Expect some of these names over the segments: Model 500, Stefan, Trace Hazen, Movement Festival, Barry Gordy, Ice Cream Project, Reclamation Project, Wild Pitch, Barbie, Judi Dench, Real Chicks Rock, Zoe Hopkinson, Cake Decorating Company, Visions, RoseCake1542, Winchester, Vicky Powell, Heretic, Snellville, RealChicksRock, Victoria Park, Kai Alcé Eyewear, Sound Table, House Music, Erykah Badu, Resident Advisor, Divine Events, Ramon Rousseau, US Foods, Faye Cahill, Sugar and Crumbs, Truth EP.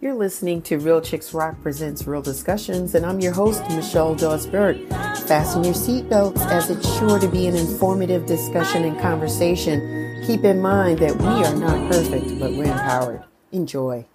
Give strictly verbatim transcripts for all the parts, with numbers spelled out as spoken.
You're listening to Real Chicks Rock Presents Real Discussions, and I'm your host, Michelle Dawes-Burt. Fasten your seatbelts, as it's sure to be an informative discussion and conversation. Keep in mind that we are not perfect, but we're empowered. Enjoy.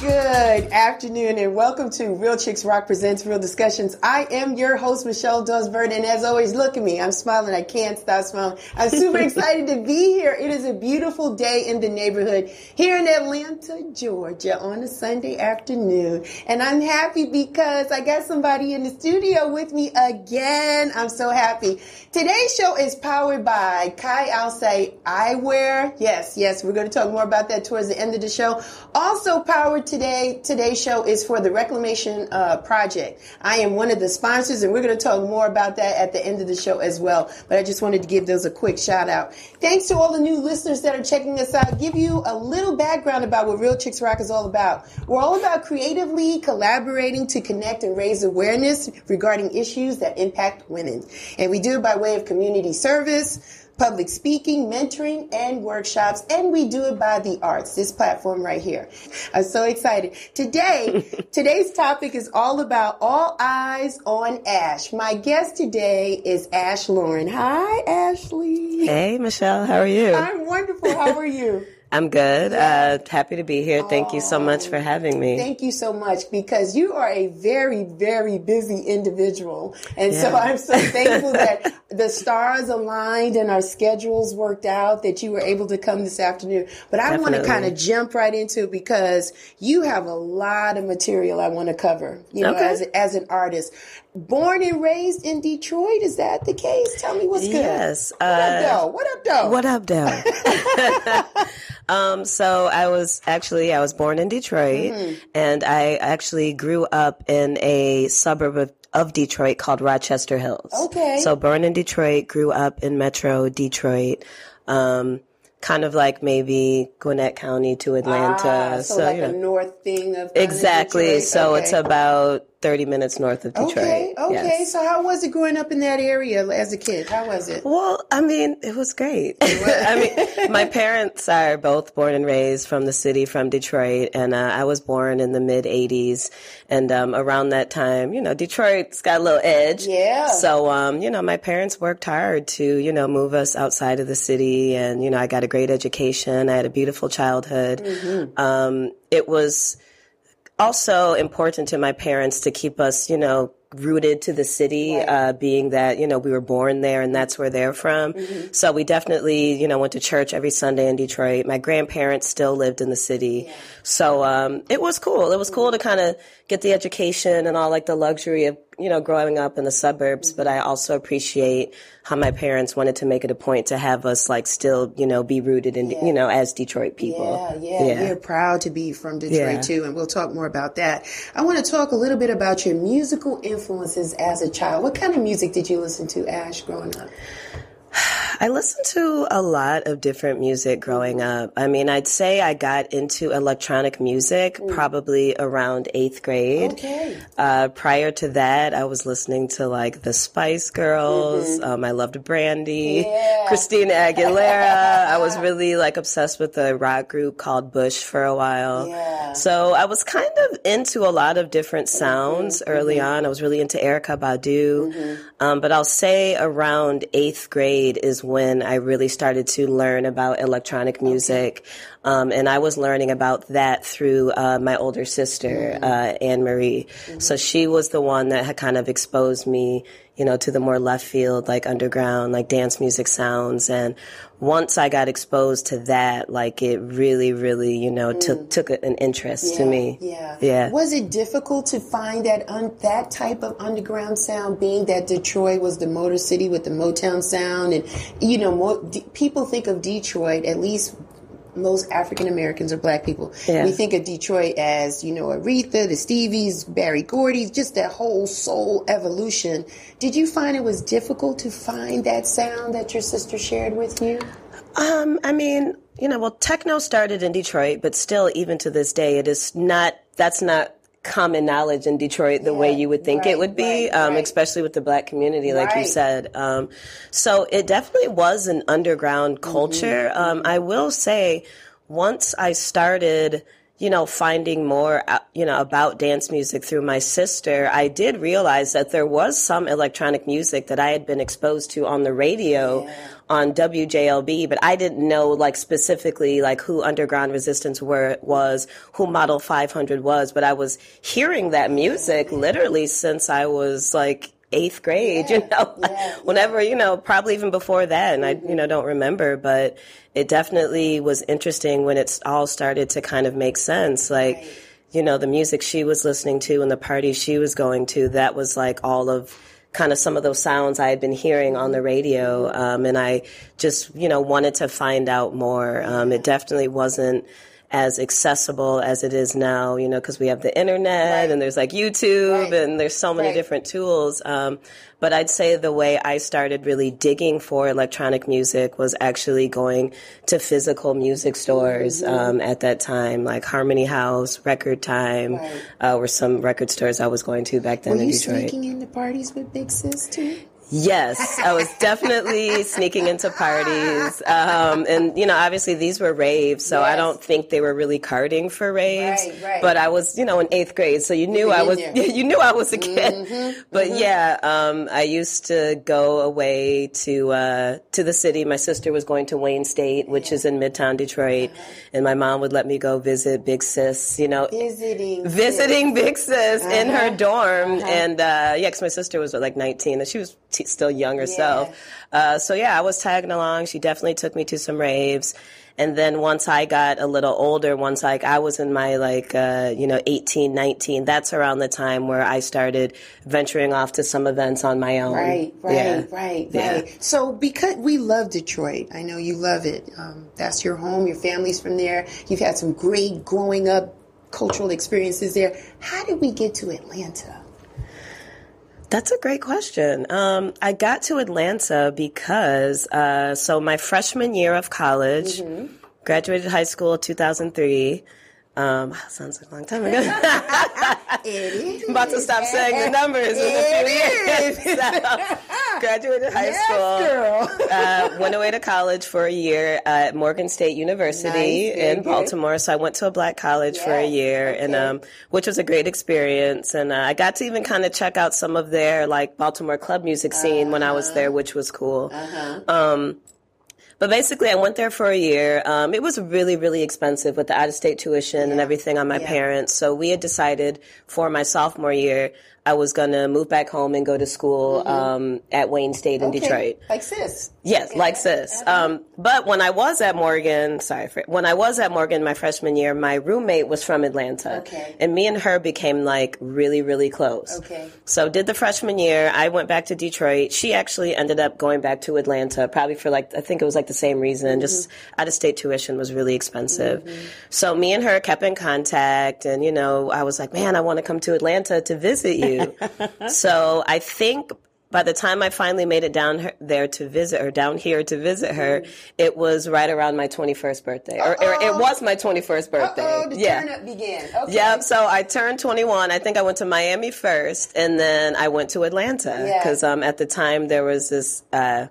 Good afternoon, and welcome to Real Chicks Rock Presents Real Discussions. I am your host, Michelle Dawes-Burt, and as always, look at me. I'm smiling. I can't stop smiling. I'm super excited to be here. It is a beautiful day in the neighborhood here in Atlanta, Georgia, on a Sunday afternoon, and I'm happy because I got somebody in the studio with me again. I'm so happy. Today's show is powered by Kai Alcé Eyewear. Yes, yes, we're going to talk more about that towards the end of the show. Also powered Today, today's show is for the Reclamation uh, Project. I am one of the sponsors, and we're going to talk more about that at the end of the show as well. But I just wanted to give those a quick shout out. Thanks to all the new listeners that are checking us out. Give you a little background about what Real Chicks Rock is all about. We're all about creatively collaborating to connect and raise awareness regarding issues that impact women. And we do it by way of community service, public speaking, mentoring, and workshops, and we do it by the arts, this platform right here. I'm so excited. Today, today's topic is all about all eyes on Ash. My guest today is Ash Lauryn. Hi, Ashley. Hey, Michelle. How are you? I'm wonderful. How are you? I'm good. Uh, happy to be here. Thank you so much for having me. Thank you so much, because you are a very, very busy individual. And yeah. so I'm so thankful that the stars aligned and our schedules worked out that you were able to come this afternoon. But I want to kind of jump right into it because you have a lot of material I want to cover, you know, okay. as, as an artist. Born and raised in Detroit, is that the case? Tell me what's good. Yes. What uh, up, though? What up, though? What up, though? Um, so I was actually, I was born in Detroit, mm-hmm. and I actually grew up in a suburb of, of Detroit called Rochester Hills. Okay. So born in Detroit, grew up in Metro Detroit, um, kind of like maybe Gwinnett County to Atlanta. Ah, so, so like yeah. a north thing of exactly. So okay. it's about thirty minutes north of Detroit. Okay. Okay. Yes. So how was it growing up in that area as a kid? How was it? Well, I mean, it was great. It was. I mean, my parents are both born and raised from the city, from Detroit, and uh, I was born in the mid eighties, and um, around that time, you know, Detroit's got a little edge. Yeah. So, um, you know, my parents worked hard to, you know, move us outside of the city, and you know, I got a great education. I had a beautiful childhood. Mm-hmm. Um, it was also important to my parents to keep us, you know, rooted to the city, right. uh, being that, you know, we were born there and that's where they're from. Mm-hmm. So we definitely, you know, went to church every Sunday in Detroit. My grandparents still lived in the city. Yeah. So um, it was cool. It was cool to kind of get the education and all like the luxury of, you know, growing up in the suburbs. Mm-hmm. But I also appreciate how my parents wanted to make it a point to have us like still, you know, be rooted in, yeah. you know, as Detroit people. Yeah, yeah, yeah. We're proud to be from Detroit yeah. too. And we'll talk more about that. I want to talk a little bit about your musical influences as a child. What kind of music did you listen to, Ash, growing up? I listened to a lot of different music growing up. I mean, I'd say I got into electronic music mm. probably around eighth grade. Okay. Uh, prior to that, I was listening to like the Spice Girls. Mm-hmm. Um, I loved Brandy, yeah. Christina Aguilera. I was really like obsessed with a rock group called Bush for a while. Yeah. So I was kind of into a lot of different sounds mm-hmm. early mm-hmm. on. I was really into Erykah Badu. Mm-hmm. Um, but I'll say around eighth grade is when I really started to learn about electronic music. Okay. Um, and I was learning about that through uh, my older sister, mm-hmm. uh, Anne Marie. Mm-hmm. So she was the one that had kind of exposed me, you know, to the more left field, like underground, like dance music sounds. And once I got exposed to that, like it really, really, you know, mm. took took an interest yeah, to me. Yeah. Yeah. Was it difficult to find that un- that type of underground sound, being that Detroit was the Motor City with the Motown sound? And, you know, mo- d- people think of Detroit, at least most African Americans or black people. Yeah. We think of Detroit as, you know, Aretha, the Stevies, Barry Gordy, just that whole soul evolution. Did you find it was difficult to find that sound that your sister shared with you? Um, I mean, you know, well, techno started in Detroit, but still, even to this day, it is not, that's not common knowledge in Detroit the yeah, way you would think right, it would be, right, um, right. especially with the black community, like right. you said. Um, so it definitely was an underground culture. Mm-hmm. Um, I will say once I started, you know, finding more, you know, about dance music through my sister, I did realize that there was some electronic music that I had been exposed to on the radio yeah. on W J L B, but I didn't know, like, specifically, like, who Underground Resistance were, was, who Model five hundred was, but I was hearing that music literally since I was, like, eighth grade, yeah. you know, yeah. whenever, you know, probably even before then, mm-hmm. I, you know, don't remember, but it definitely was interesting when it all started to kind of make sense. Like, right. you know, the music she was listening to and the parties she was going to, that was like all of kind of some of those sounds I had been hearing on the radio. Um, and I just, you know, wanted to find out more. Um, it definitely wasn't as accessible as it is now, you know, because we have the internet right. and there's like YouTube right. and there's so many right. different tools. Um, but I'd say the way I started really digging for electronic music was actually going to physical music stores mm-hmm. um, at that time, like Harmony House, Record Time, right. uh, were some record stores I was going to back then in Detroit. Were you sneaking into parties with Big Sis too? Yes, I was definitely sneaking into parties. Um, and, you know, obviously these were raves, so yes. I don't think they were really carding for raves. Right, right. But I was, you know, in eighth grade, so you knew I was you knew I was a kid. Mm-hmm, but, mm-hmm. yeah, um, I used to go away to uh, to the city. My sister was going to Wayne State, which yeah. is in Midtown Detroit. Uh-huh. And my mom would let me go visit Big Sis, you know. Visiting. Visiting Big Sis uh-huh. in her dorm. Uh-huh. And, uh, yeah, because my sister was, like, nineteen, and she was T- still young herself. Yeah. Uh, so, yeah, I was tagging along. She definitely took me to some raves. And then once I got a little older, once I, I was in my, like, uh, you know, eighteen, nineteen, that's around the time where I started venturing off to some events on my own. Right, right, yeah. right, right. Yeah. So because we love Detroit, I know you love it. Um, that's your home. Your family's from there. You've had some great growing up cultural experiences there. How did we get to Atlanta? That's a great question. Um, I got to Atlanta because, uh, so my freshman year of college, mm-hmm. graduated high school in two thousand three. Um, sounds like a long time ago. It is. I'm about to stop saying the numbers in a few years. So, graduated high yes, school. Girl. uh, went away to college for a year at Morgan State University nice, in Baltimore. Good. So I went to a black college yes, for a year, okay. and um, which was a great experience. And uh, I got to even kind of check out some of their like Baltimore Club music scene uh-huh. when I was there, which was cool. Uh-huh. Um, But basically, I went there for a year. Um, it was really, really expensive with the out-of-state tuition yeah. and everything on my yeah. parents. So we had decided for my sophomore year, I was going to move back home and go to school mm-hmm. um, at Wayne State in okay. Detroit. Like Sis. Yes, yeah. like Sis. Um, but when I was at Morgan, sorry, for, when I was at Morgan my freshman year, my roommate was from Atlanta. Okay. And me and her became like really, really close. Okay. So did the freshman year. I went back to Detroit. She actually ended up going back to Atlanta probably for like, I think it was like the same reason. Mm-hmm. Just out-of-state tuition was really expensive. Mm-hmm. So me and her kept in contact. And, you know, I was like, man, I want to come to Atlanta to visit you. So I think by the time I finally made it down her, there to visit her, down here to visit her, mm-hmm. it was right around my twenty-first birthday. Or, or it was my twenty-first birthday. Uh-oh, the yeah. turn up began. Okay. Yep, so I turned twenty-one. I think I went to Miami first, and then I went to Atlanta. Because yeah. um, at the time there was this, uh,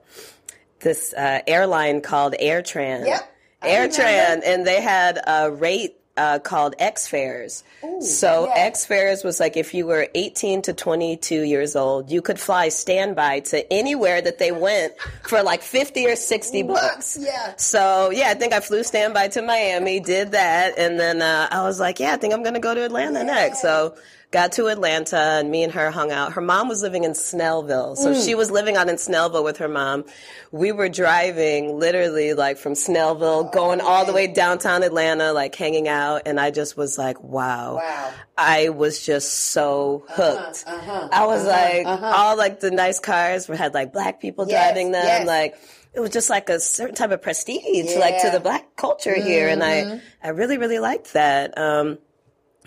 this uh, airline called AirTran. Yep. AirTran, and they had a rate Uh, called X-Fares. Ooh, so yeah. X-Fares was like if you were eighteen to twenty-two years old, you could fly standby to anywhere that they went for like fifty or sixty bucks. Yeah. So yeah, I think I flew standby to Miami, did that, and then uh, I was like, yeah, I think I'm going to go to Atlanta yeah. next. So got to Atlanta, and me and her hung out. Her mom was living in Snellville, so mm. she was living out in Snellville with her mom. We were driving literally, like, from Snellville, oh, going man. all the way downtown Atlanta, like, hanging out, and I just was like, wow. Wow. I was just so hooked. Uh-huh, uh-huh, I was, uh-huh, like, uh-huh. all, like, the nice cars were, had, like, black people yes, driving them, yes. like... It was just like a certain type of prestige, yeah. like, to the black culture mm-hmm. here, and I, I really, really liked that. Um...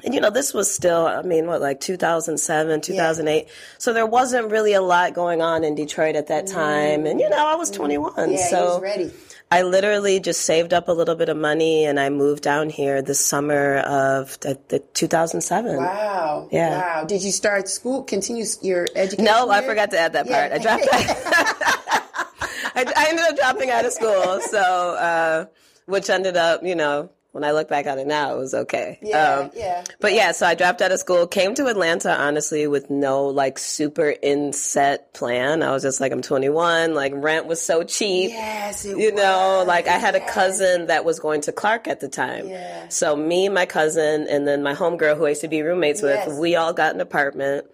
And, you know, this was still, I mean, what, like two thousand seven, two thousand eight. Yeah. So there wasn't really a lot going on in Detroit at that time. And, you know, I was twenty-one. Yeah, so I was ready. I literally just saved up a little bit of money, and I moved down here the summer of the, the two thousand seven. Wow. Yeah. Wow. Did you start school, continue your education? No, I forgot to add that part. Yeah. I dropped that. I, I ended up dropping out of school, so uh, which ended up, you know. when I look back on it now, it was okay. Yeah, um, yeah. But yeah. yeah, so I dropped out of school, came to Atlanta, honestly, with no, like, super inset plan. I was just like, I'm twenty-one. Like, rent was so cheap. Yes, it You was. know, like, I had yes. a cousin that was going to Clark at the time. Yeah. So me, my cousin, and then my homegirl who I used to be roommates yes. with, we all got an apartment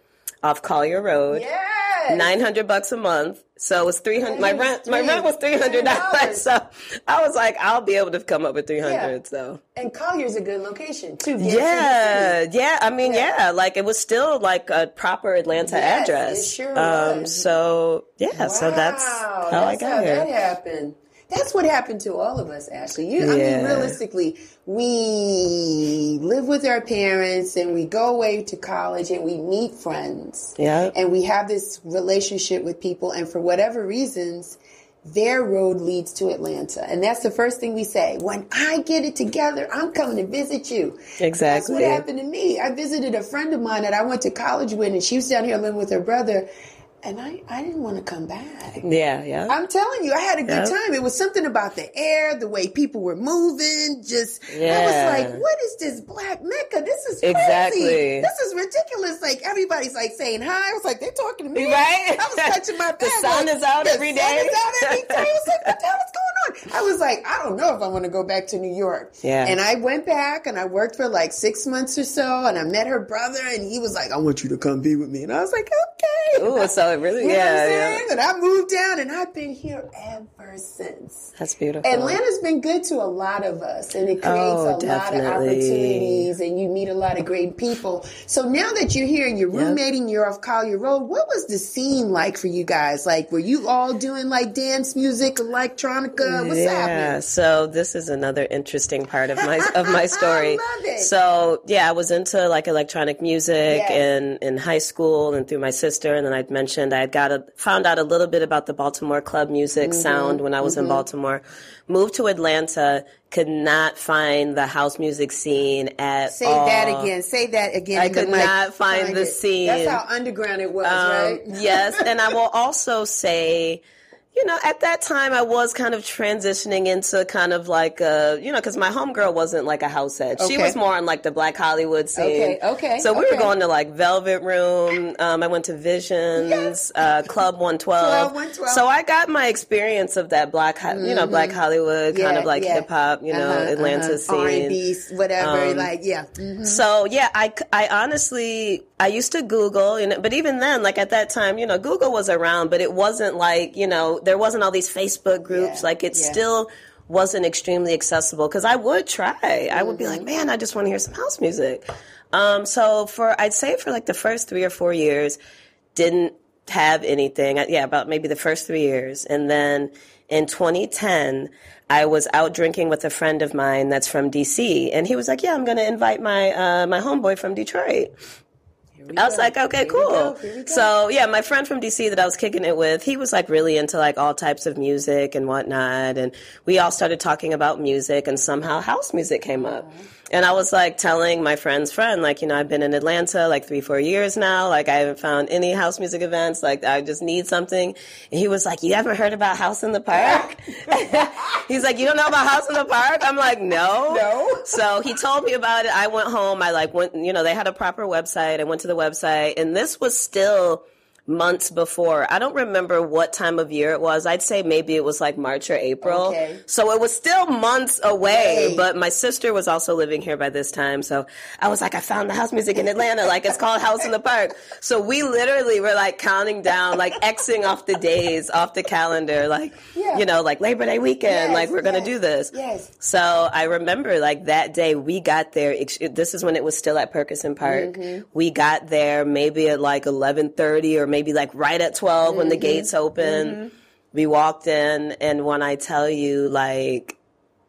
off Collier Road. Yeah. nine hundred bucks a month. So it was three hundred. My rent, my rent was three hundred dollars. So I was like, I'll be able to come up with three hundred. Yeah. So. And Collier's a good location too. Yeah. Yeah. I mean, yeah. yeah. Like it was still like a proper Atlanta yes, address. It sure um, was. So yeah. Wow. So that's how that's I got how here. That happened. That's what happened to all of us, Ashley. You, yeah. I mean, realistically, we live with our parents and we go away to college and we meet friends. Yeah. And we have this relationship with people. And for whatever reasons, their road leads to Atlanta. And that's the first thing we say. When I get it together, I'm coming to visit you. Exactly. That's what happened to me. I visited a friend of mine that I went to college with, and she was down here living with her brother. And I, I didn't want to come back. Yeah, yeah. I'm telling you, I had a good yeah. time. It was something about the air, the way people were moving. Just, yeah. I was like, what is this Black Mecca? This is crazy. Exactly. This is ridiculous. Like, everybody's like saying hi. I was like, they're talking to me. Right? I was touching my back. The sun like, is out every day. The sun is out every day. I was like, what the hell is going on? I was like, I don't know if I want to go back to New York. Yeah. And I went back and I worked for like six months or so. And I met her brother and he was like, I want you to come be with me. And I was like, okay. Ooh, so it really, you know yeah, yeah. And I moved down and I've been here ever since. That's beautiful. Atlanta's been good to a lot of us and it creates oh, a definitely. lot of opportunities and you meet a lot of great people. So now that you're here and you're yep. roommating, you're off Collier Road, what was the scene like for you guys? Like, were you all doing like dance music, electronica? What's yeah, so this is another interesting part of my of my story. I love it. So yeah, I was into like electronic music and yes. in, in high school and through my sister, and then I'd mentioned I had got a, found out a little bit about the Baltimore club music mm-hmm. sound when I was mm-hmm. in Baltimore. Moved to Atlanta, could not find the house music scene at Say all. Say that again. Say that again. I could not find, find the it. scene. That's how underground it was, um, right? Yes, and I will also say, you know, at that time, I was kind of transitioning into kind of like a, you know, because my homegirl wasn't like a house head. Okay. She was more on like the Black Hollywood scene. Okay, okay. So we okay. were going to like Velvet Room. Um, I went to Visions, yes. uh, Club one twelve. one twelve. So I got my experience of that Black, ho- mm-hmm. you know, Black Hollywood yeah, kind of like yeah. hip hop, you know, uh-huh, Atlanta uh-huh. scene. R and B, whatever, um, like, yeah. Mm-hmm. So, yeah, I, I honestly, I used to Google, you know, but even then, like at that time, you know, Google was around, but it wasn't like, you know, there wasn't all these Facebook groups. Yeah, like, it yeah. still wasn't extremely accessible because I would try. Mm-hmm. I would be like, man, I just want to hear some house music. Um, so for, I'd say for like the first three or four years, didn't have anything. Yeah, about maybe the first three years. And then in twenty ten, I was out drinking with a friend of mine that's from D C. And he was like, yeah, I'm going to invite my uh, my homeboy from Detroit. I was go. like, okay, Here cool. So, yeah, my friend from D C that I was kicking it with, he was, like, really into, like, all types of music and whatnot. And we all started talking about music, and somehow house music came up. Aww. And I was, like, telling my friend's friend, like, you know, I've been in Atlanta, like, three, four years now. Like, I haven't found any house music events. Like, I just need something. And he was like, you haven't heard about House in the Park? He's like, you don't know about House in the Park? I'm like, no. No. So he told me about it. I went home. I, like, went, you know, they had a proper website. I went to the website. And this was still months before. I don't remember what time of year it was. I'd say maybe it was like March or April. Okay. So it was still months away, right. But my sister was also living here by this time. So I was like, I found the house music in Atlanta. Like, it's called House in the Park. So we literally were like counting down, like Xing off the days off the calendar. Like, yeah. you know, like Labor Day weekend, yes, like we're yes, going to do this. Yes. So I remember like that day we got there. This is when it was still at Perkinson Park. Mm-hmm. We got there maybe at like eleven thirty or maybe like right at twelve mm-hmm. when the gates open, mm-hmm. we walked in. And when I tell you, like,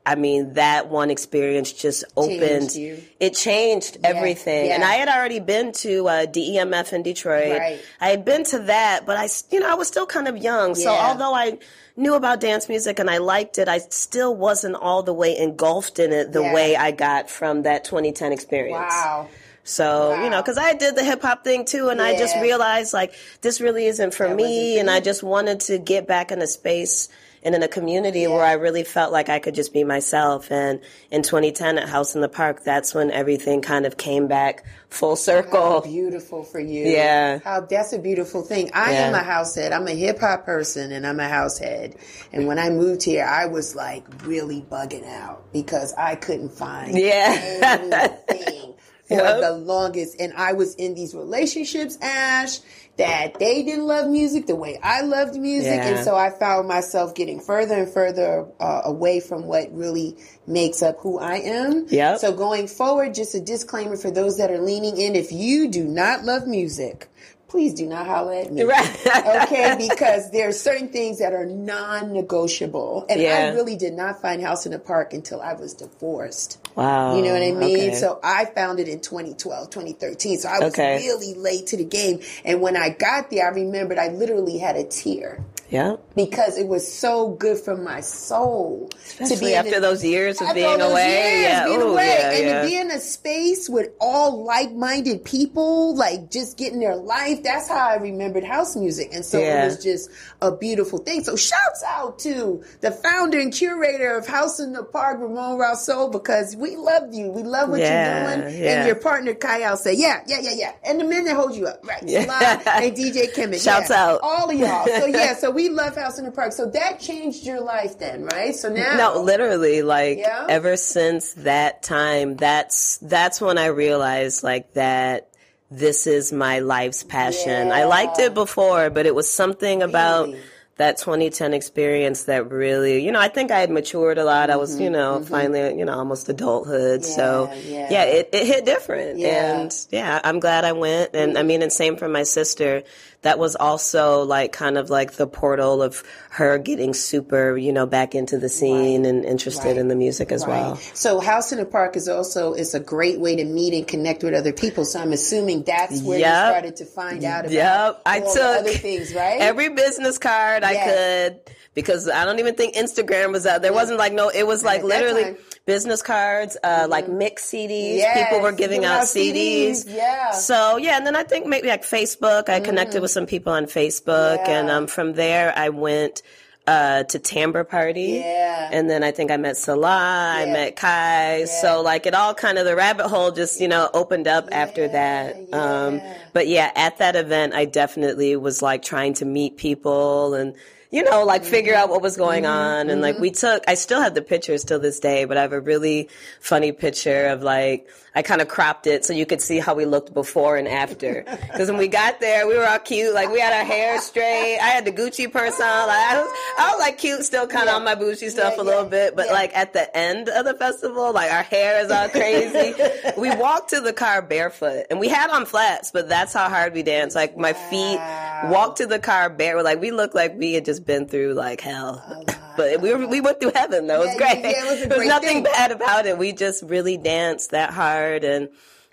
I mean, that one experience just opened. Changed you. It changed yeah. everything. Yeah. And I had already been to uh, D E M F in Detroit. Right. I had been to that, but I, you know, I was still kind of young. Yeah. So although I knew about dance music and I liked it, I still wasn't all the way engulfed in it the yeah. way I got from that twenty ten experience. Wow. So, wow. you know, because I did the hip hop thing, too, and yeah. I just realized, like, this really isn't for that me, and I just wanted to get back in a space and in a community yeah. where I really felt like I could just be myself. And in twenty ten at House in the Park, that's when everything kind of came back full circle. How beautiful for you. Yeah. How, that's a beautiful thing. I yeah. am a house head. I'm a hip hop person and I'm a house head. And when I moved here, I was like really bugging out because I couldn't find yeah. anything. For yep. the longest, and I was in these relationships, Ash, that they didn't love music the way I loved music, yeah. and so I found myself getting further and further uh, away from what really makes up who I am. Yep. So going forward, just a disclaimer for those that are leaning in, if you do not love music, please do not holler at me. Right. Okay, because there are certain things that are non-negotiable. And yeah. I really did not find House in the Park until I was divorced. Wow. You know what I mean? Okay. So I found it in twenty twelve, twenty thirteen. So I was okay. really late to the game. And when I got there, I remembered I literally had a tear. Yeah. Because it was so good for my soul. Especially to be after a, those years of being away. Years, yeah. being Ooh, away. Yeah, and yeah. to be in a space with all like-minded people, like just getting their life. That's how I remembered house music. And so yeah. it was just a beautiful thing. So shouts out to the founder and curator of House in the Park, Ramon Rousseau, because we love you. We love what yeah, you're doing. Yeah. And your partner, Kai Alcé. Yeah, yeah, yeah, yeah. And the men that hold you up. Right. Yeah. Salah and D J Kimmett. Shouts yeah. out. All of y'all. So yeah, so we We love House in the Park. So that changed your life then, right? So now... No, literally, like, yeah? ever since that time, that's that's when I realized, like, that this is my life's passion. Yeah. I liked it before, but it was something about... Really? That twenty ten experience that really, you know, I think I had matured a lot. I was, you know, mm-hmm. finally, you know, almost adulthood. Yeah, so, yeah, yeah it, it hit different. Yeah. And, yeah, I'm glad I went. And, I mean, and same for my sister. That was also, like, kind of like the portal of her getting super, you know, back into the scene right. and interested right. in the music as right. well. So House in the Park is also, it's a great way to meet and connect with other people. So I'm assuming that's where yep. you started to find out about yep. I took other things, right? Every business card. I yes. could, because I don't even think Instagram was out. There yes. wasn't like, no, it was like literally business cards, uh, mm-hmm. like mix C Ds. Yes. People were giving people out C Ds. C Ds. Yeah. So, yeah. And then I think maybe like Facebook, I mm. connected with some people on Facebook. Yeah. And um, from there, I went uh, to Tambor Party. Yeah. And then I think I met Salah. Yeah. I met Kai. Yeah. So, like, it all kind of, the rabbit hole just, you know, opened up yeah. after that. Yeah. Um, but, yeah, at that event, I definitely was, like, trying to meet people and, you know, like, figure out what was going mm-hmm. on. And, like, we took, I still have the pictures till this day, but I have a really funny picture of, like, I kind of cropped it so you could see how we looked before and after. Because when we got there, we were all cute. Like, we had our hair straight. I had the Gucci purse on. Like, I was, I was like, cute, still kind of yeah. on my bougie stuff yeah, a little yeah, bit. But, yeah. like, at the end of the festival, like, our hair is all crazy. We walked to the car barefoot. And we had on flats, but that's how hard we danced. Like, my wow. feet walked to the car barefoot. Like, we looked like we had just been through, like, hell. Oh, wow. But we were, we went through heaven, though. It was yeah, great. Yeah, it was a great there was nothing thing. bad about it. We just really danced that hard. And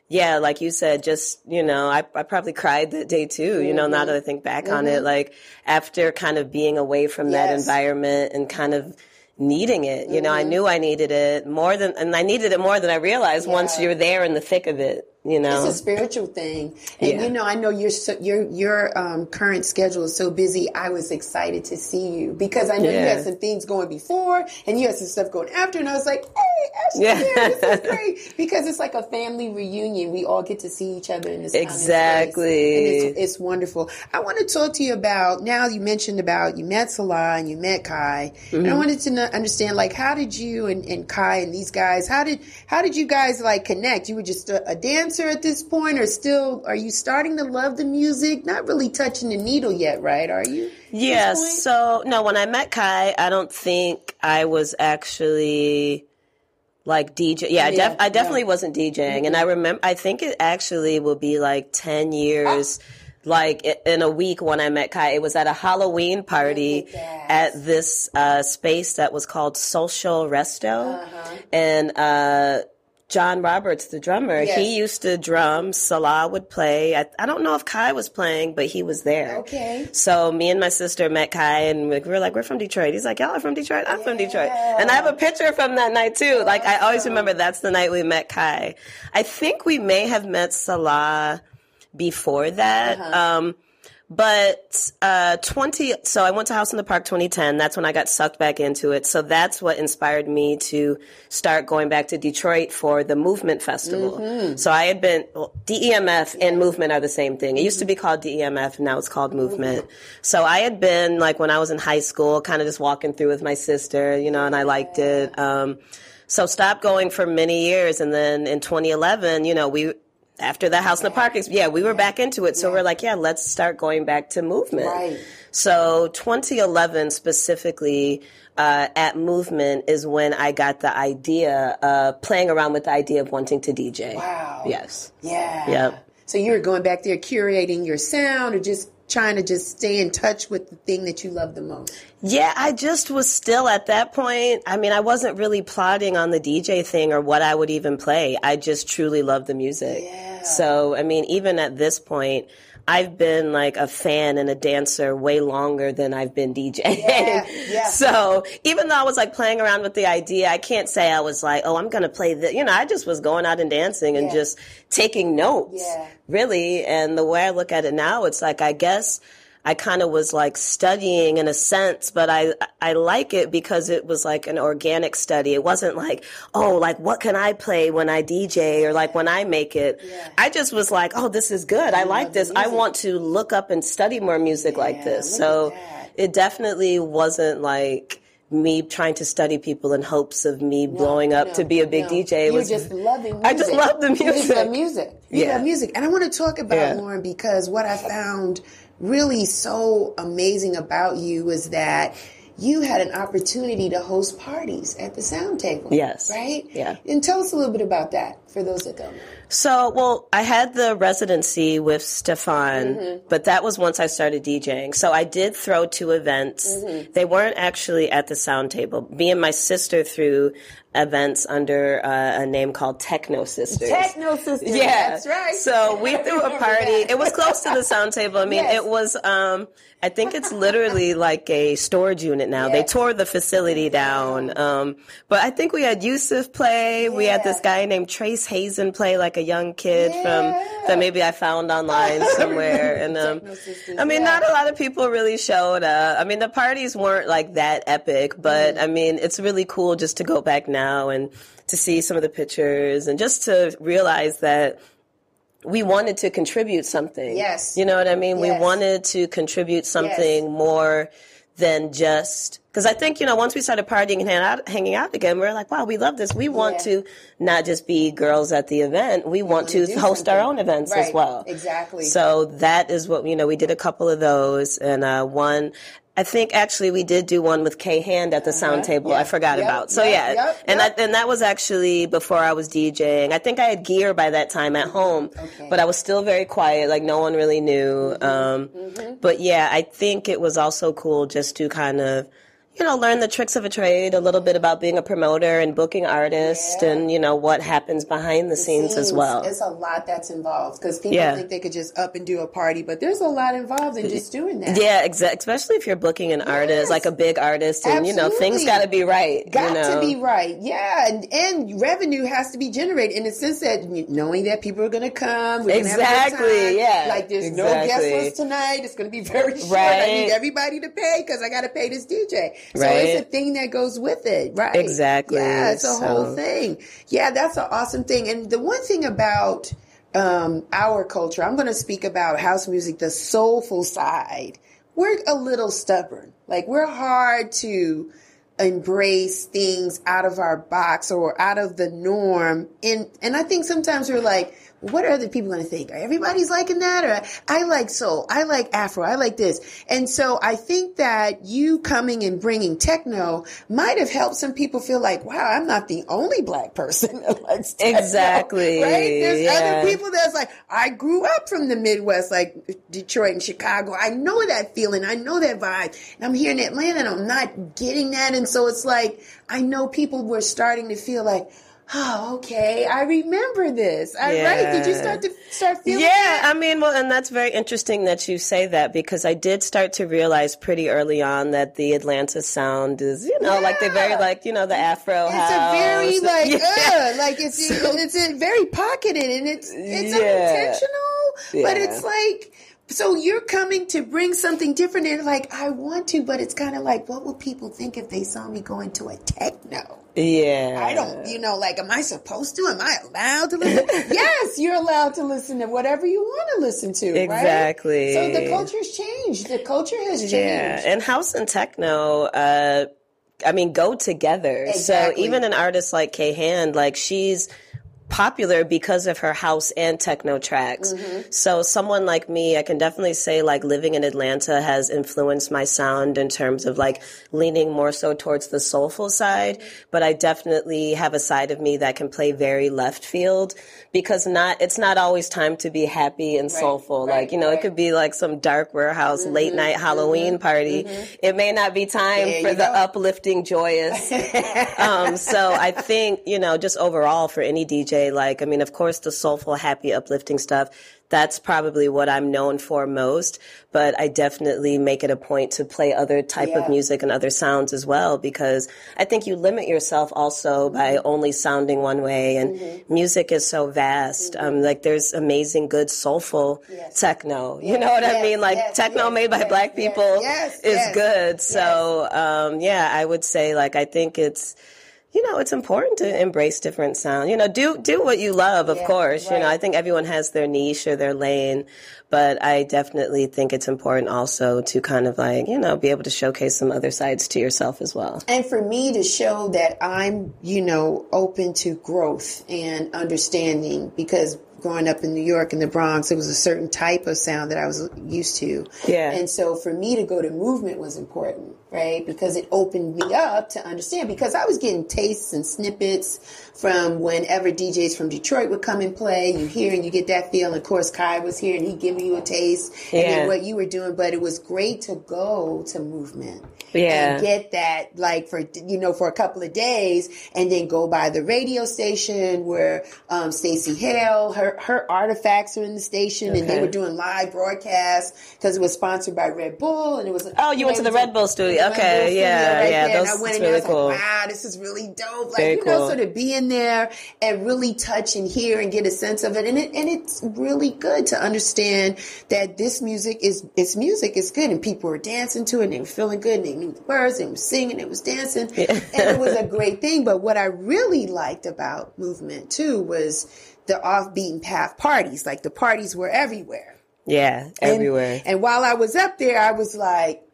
yeah, like you said, just, you know, I, I probably cried that day too, you mm-hmm. know, now that I think back mm-hmm. on it, like after kind of being away from yes. that environment and kind of needing it, you mm-hmm. know, I knew I needed it more than, and I needed it more than I realized yeah. once you're there in the thick of it. You know, it's a spiritual thing, and yeah. you know, I know your so, your your um, current schedule is so busy. I was excited to see you because I knew yeah. you had some things going before, and you had some stuff going after, and I was like, "Hey, Ashley, yeah. yeah, this is great!" Because it's like a family reunion. We all get to see each other in this exactly, and it's, it's wonderful. I want to talk to you about now. You mentioned about you met Salah and you met Kai, mm-hmm. and I wanted to know, understand like how did you and, and Kai and these guys how did how did you guys like connect? You were just a, a dancer. At this point, or still, are you starting to love the music? Not really touching the needle yet, right? Are you? Yes. Yeah, so, no, when I met Kai, I don't think I was actually like D J. Yeah, yeah I, def- I definitely yeah. wasn't DJing. Mm-hmm. And I remember, I think it actually will be like ten years. Oh. Like in a week when I met Kai, it was at a Halloween party at this uh, space that was called Social Resto. Uh-huh. And, uh, John Roberts, the drummer, yes. he used to drum. Salah would play. I, I don't know if Kai was playing, but he was there. Okay. So me and my sister met Kai, and we were like, we're from Detroit. He's like, y'all are from Detroit? I'm yeah. from Detroit. And I have a picture from that night, too. Awesome. Like, I always remember that's the night we met Kai. I think we may have met Salah before that. Uh-huh. Um, But uh, twenty, so I went to House in the Park twenty ten. That's when I got sucked back into it. So that's what inspired me to start going back to Detroit for the Movement Festival. Mm-hmm. So I had been, well, D E M F and Movement are the same thing. It used to be called D E M F, now it's called Movement. Mm-hmm. So I had been, like, when I was in high school, kind of just walking through with my sister, you know, and I liked it. Um, so stopped going for many years. And then in twenty eleven, you know, we... after the House in the Park, yeah, we were back into it. So yeah. we're like, yeah, let's start going back to Movement. Right. So twenty eleven specifically uh, at Movement is when I got the idea, uh, playing around with the idea of wanting to D J. Wow. Yes. Yeah. Yep. So you were going back there curating your sound or just trying to just stay in touch with the thing that you love the most? Yeah, I just was still at that point. I mean, I wasn't really plotting on the D J thing or what I would even play. I just truly loved the music. Yeah. So, I mean, even at this point, I've been like a fan and a dancer way longer than I've been DJing. Yeah, yeah. So even though I was like playing around with the idea, I can't say I was like, oh, I'm going to play this. You know, I just was going out and dancing and yeah. just taking notes, yeah. really. And the way I look at it now, it's like, I guess I kind of was like studying in a sense, but I, I like it because it was like an organic study. It wasn't like, oh, like what can I play when I D J or like when I make it? Yeah. I just was like, oh, this is good. I, I like this. I want to look up and study more music yeah, like this. So it definitely wasn't like me trying to study people in hopes of me no, blowing up no, to be a big no. D J. It was, You're just loving music. I just love the music. You just love music. You yeah. love music. And I want to talk about yeah. Lauren, because what I found really so amazing about you was that you had an opportunity to host parties at the Sound Table. Yes. Right? Yeah. And tell us a little bit about that for those that don't know. So, well, I had the residency with Stefan, mm-hmm. but that was once I started DJing. So I did throw two events. Mm-hmm. They weren't actually at the Sound Table. Me and my sister threw events under uh, a name called Techno Sisters. Techno Sisters. Yeah. That's right. So we threw a party. It was close to the Sound Table. I mean, yes. it was, um, I think it's literally like a storage unit now. Yes. They tore the facility down. Um, but I think we had Yusuf play. Yeah. We had this guy named Trace Hazen play, like a young kid yeah. from that maybe I found online somewhere. And um, I mean, yeah. not a lot of people really showed up. I mean, the parties weren't like that epic, but mm-hmm. I mean, it's really cool just to go back now. Now and to see some of the pictures and just to realize that we wanted to contribute something. Yes. You know what I mean? Yes. We wanted to contribute something yes. more than just, because I think, you know, once we started partying and hang out, hanging out again, we were like, wow, we love this. We want yeah. to not just be girls at the event. We, we want, want to, to host something. Our own events right. as well. Exactly. So that is what, you know, we did a couple of those and uh, one I think actually we did do one with Kay Hand at the uh-huh. Sound Table. Yeah. I forgot yep. about. So yep. yeah, yep. and yep. I, and that was actually before I was DJing. I think I had gear by that time at home, okay. but I was still very quiet. Like no one really knew. Mm-hmm. Um, mm-hmm. But yeah, I think it was also cool just to kind of, you know, learn the tricks of a trade, a little bit about being a promoter and booking artists yeah. and, you know, what happens behind the, the scenes, scenes as well. It's a lot that's involved because people yeah. think they could just up and do a party, but there's a lot involved in just doing that. Yeah, exactly. Especially if you're booking an yes. artist, like a big artist, and, Absolutely. you know, things got to be right. Got you know? to be right. Yeah. And, and revenue has to be generated in the sense that knowing that people are going to come. We're exactly. Have a good time. Yeah. Like there's exactly. no guest list tonight. It's going to be very short. Right. I need everybody to pay because I got to pay this D J. So right. it's a thing that goes with it, right? Exactly. Yeah, it's a so. whole thing. Yeah, that's an awesome thing. And the one thing about um, our culture, I'm going to speak about house music, the soulful side. We're a little stubborn. Like, we're hard to embrace things out of our box or out of the norm. And, and I think sometimes we're like, what are other people going to think? Everybody's liking that, or I like soul, I like afro, I like this. And so I think that you coming and bringing techno might have helped some people feel like, wow, I'm not the only black person that likes techno. Exactly. Right? There's yeah. other people that's like, I grew up from the Midwest, like Detroit and Chicago. I know that feeling. I know that vibe. And I'm here in Atlanta and I'm not getting that. And so it's like, I know people were starting to feel like, oh, okay. I remember this. I, yeah. Right? Did you start to start feeling? Yeah, that? I mean, well, and that's very interesting that you say that because I did start to realize pretty early on that the Atlanta sound is, you know, yeah. like they're very like, you know, the Afro it's house. It's a very like, yeah. uh, like it's so, it's a very pocketed and it's it's yeah. unintentional, yeah. but it's like. So you're coming to bring something different, and like, I want to, but it's kind of like, what would people think if they saw me going to a techno? Yeah. I don't, you know, like, am I supposed to? Am I allowed to listen? Yes, you're allowed to listen to whatever you want to listen to, exactly. Right? So the culture's changed. The culture has changed. Yeah, and house and techno, uh, I mean, go together. Exactly. So even an artist like Kay Hand, like, she's popular because of her house and techno tracks. Mm-hmm. So someone like me, I can definitely say, like, living in Atlanta has influenced my sound in terms of, like, leaning more so towards the soulful side, but I definitely have a side of me that can play very left field, because not it's not always time to be happy and right, soulful. Right, like, you know, right. It could be like some dark warehouse, mm-hmm, late night Halloween mm-hmm, party. Mm-hmm. It may not be time there for the go. uplifting, joyous. um, so I think, you know, just overall for any D J, like, I mean, of course, the soulful, happy, uplifting stuff, that's probably what I'm known for most, but I definitely make it a point to play other type yeah. of music and other sounds as well, because I think you limit yourself also by only sounding one way, and mm-hmm. music is so vast. Mm-hmm. Um, like, there's amazing, good, soulful yes. techno. Yes. You know what yes. I mean? Like, yes. techno yes. made by yes. black people yes. is yes. good. So, yes. um, yeah, I would say, like, I think it's, you know, it's important to embrace different sound. You know, do do what you love, of yeah, course. Right. You know, I think everyone has their niche or their lane, but I definitely think it's important also to kind of, like, you know, be able to showcase some other sides to yourself as well. And for me to show that I'm, you know, open to growth and understanding, because growing up in New York in the Bronx, it was a certain type of sound that I was used to. Yeah. And so for me to go to Movement was important, right? Because it opened me up to understand, because I was getting tastes and snippets from whenever D Js from Detroit would come and play. You hear and you get that feel. And of course, Kai was here and he'd give you a taste yeah. and what you were doing. But it was great to go to Movement yeah. and get that, like, for, you know, for a couple of days, and then go by the radio station where um, Stacey Hale, her her artifacts were in the station, okay. and they were doing live broadcasts because it was sponsored by Red Bull, and it was oh you went to the Red Bull studio, okay, Bull yeah, studio right yeah, there. Those, and I went in really and I was cool. like, wow, this is really dope, like Very you know, cool. so to be in there and really touch and hear and get a sense of it, and it and it's really good to understand that this music is it's music is good, and people were dancing to it, and they were feeling good, and they knew the words, and they were singing, and they was dancing, yeah. and it was a great thing. But what I really liked about Movement too was the off-beaten path parties. Like, the parties were everywhere. Yeah, everywhere. And, and while I was up there, I was like,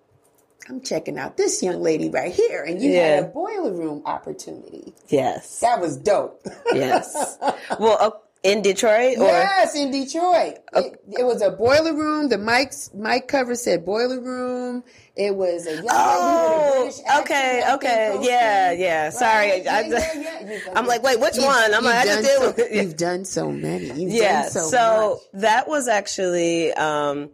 I'm checking out this young lady right here. And you yeah. had a boiler room opportunity. Yes. That was dope. Yes. Well, uh, in Detroit? Or? Yes, in Detroit. Uh, it, it was a boiler room. The mic's, mic cover said boiler room. It was a young oh, lady with a British accent. Okay, okay. Posting, yeah, yeah. Right? Sorry. Yeah, I, yeah, yeah. I'm like, wait, which you, one? I'm like, I just did so, with it. You've done so many. You've yeah, done so, so much. That was actually, um,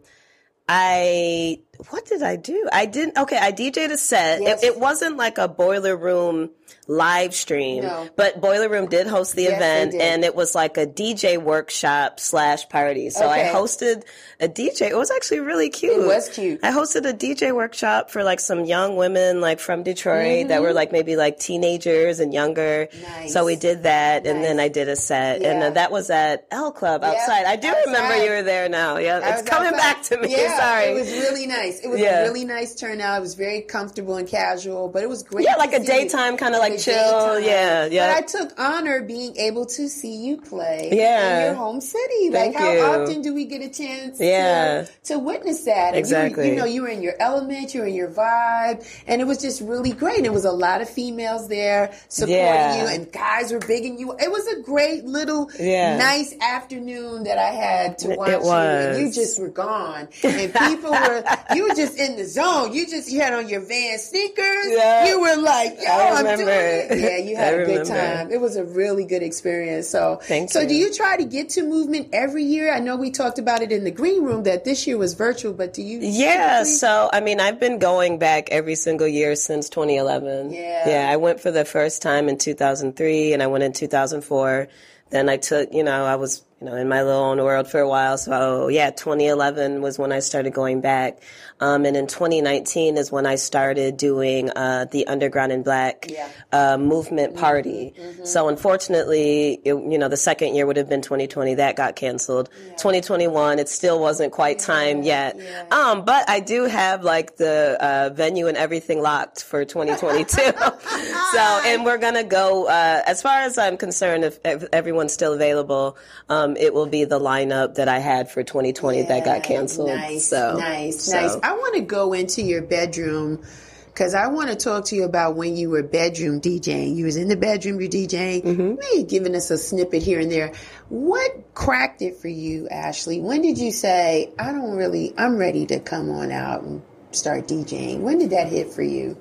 I, what did I do? I didn't, okay, I DJed a set. Yes. It, it wasn't like a boiler room live stream, no. but Boiler Room did host the yes, event, and it was like a D J workshop slash party. So okay. I hosted a D J. It was actually really cute. It was cute. I hosted a D J workshop for, like, some young women, like, from Detroit mm-hmm. that were, like, maybe like teenagers and younger. Nice. So we did that, nice. and then I did a set, yeah. and uh, that was at L Club outside. Yep. I do outside. remember you were there now. Yeah, I it's coming outside. back to me. Yeah, sorry, it was really nice. It was yeah. a really nice turnout. It was very comfortable and casual, but it was great. Yeah, like a daytime kind of like. Chill, yeah, yeah. But I took honor being able to see you play yeah. in your home city. Thank like, how you. often do we get a chance yeah. to, to witness that? Exactly. You, you know, you were in your element, you were in your vibe, and it was just really great. It was a lot of females there supporting yeah. you, and guys were bigging you. It was a great little yeah. nice afternoon that I had to watch it you, was. and you just were gone. And people were, you were just in the zone. You just, you had on your Van sneakers. Yeah. You were like, yo, I'm doing Yeah, you had I a remember. good time. It was a really good experience. So, Thank so you. do you try to get to Movement every year? I know we talked about it in the green room that this year was virtual, but do you? Yeah, typically? so, I mean, I've been going back every single year since twenty eleven. Yeah. Yeah, I went for the first time in two thousand three, and I went in two thousand four. Then I took, you know, I was you know, in my little own world for a while. So yeah, twenty eleven was when I started going back. Um, and in twenty nineteen is when I started doing uh, the Underground and Black yeah. uh, Movement Party. Mm-hmm. So unfortunately, it, you know, the second year would have been twenty twenty. That got canceled. Yeah. twenty twenty-one, it still wasn't quite time yet. Yeah. Um, but I do have like the uh, venue and everything locked for twenty twenty-two. So, and we're going to go, uh, as far as I'm concerned, if, if everyone's still available, um, it will be the lineup that I had for twenty twenty yeah. that got canceled. Nice, so, nice, so. nice. I want to go into your bedroom because I want to talk to you about when you were bedroom DJing. You was in the bedroom, you're DJing. Mm-hmm. Maybe giving us a snippet here and there. What cracked it for you, Ashley? When did you say, I don't really, I'm ready to come on out and start DJing? When did that hit for you?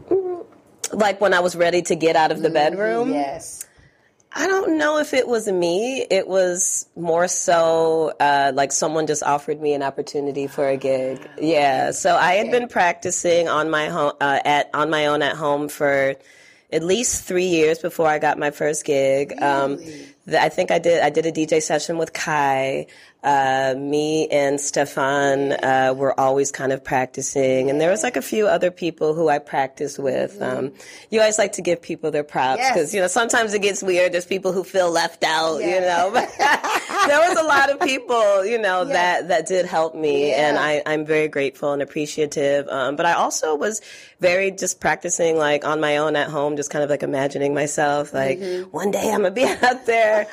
Like when I was ready to get out of the mm-hmm. bedroom? Yes. I don't know if it was me. It was more so uh, like someone just offered me an opportunity for a gig. Yeah, so I had been practicing on my home uh, at on my own at home for at least three years before I got my first gig. Um, th- I think I did. I did a D J session with Kai. Uh, me and Stefan uh, were always kind of practicing, and there was like a few other people who I practiced with. Um, you always like to give people their props because yes. you know sometimes it gets weird. There's people who feel left out, yeah. you know. But there was a lot of people, you know, yeah. that that did help me, yeah. and I, I'm very grateful and appreciative. Um, but I also was very just practicing like on my own at home, just kind of like imagining myself like mm-hmm. one day I'm gonna be out there.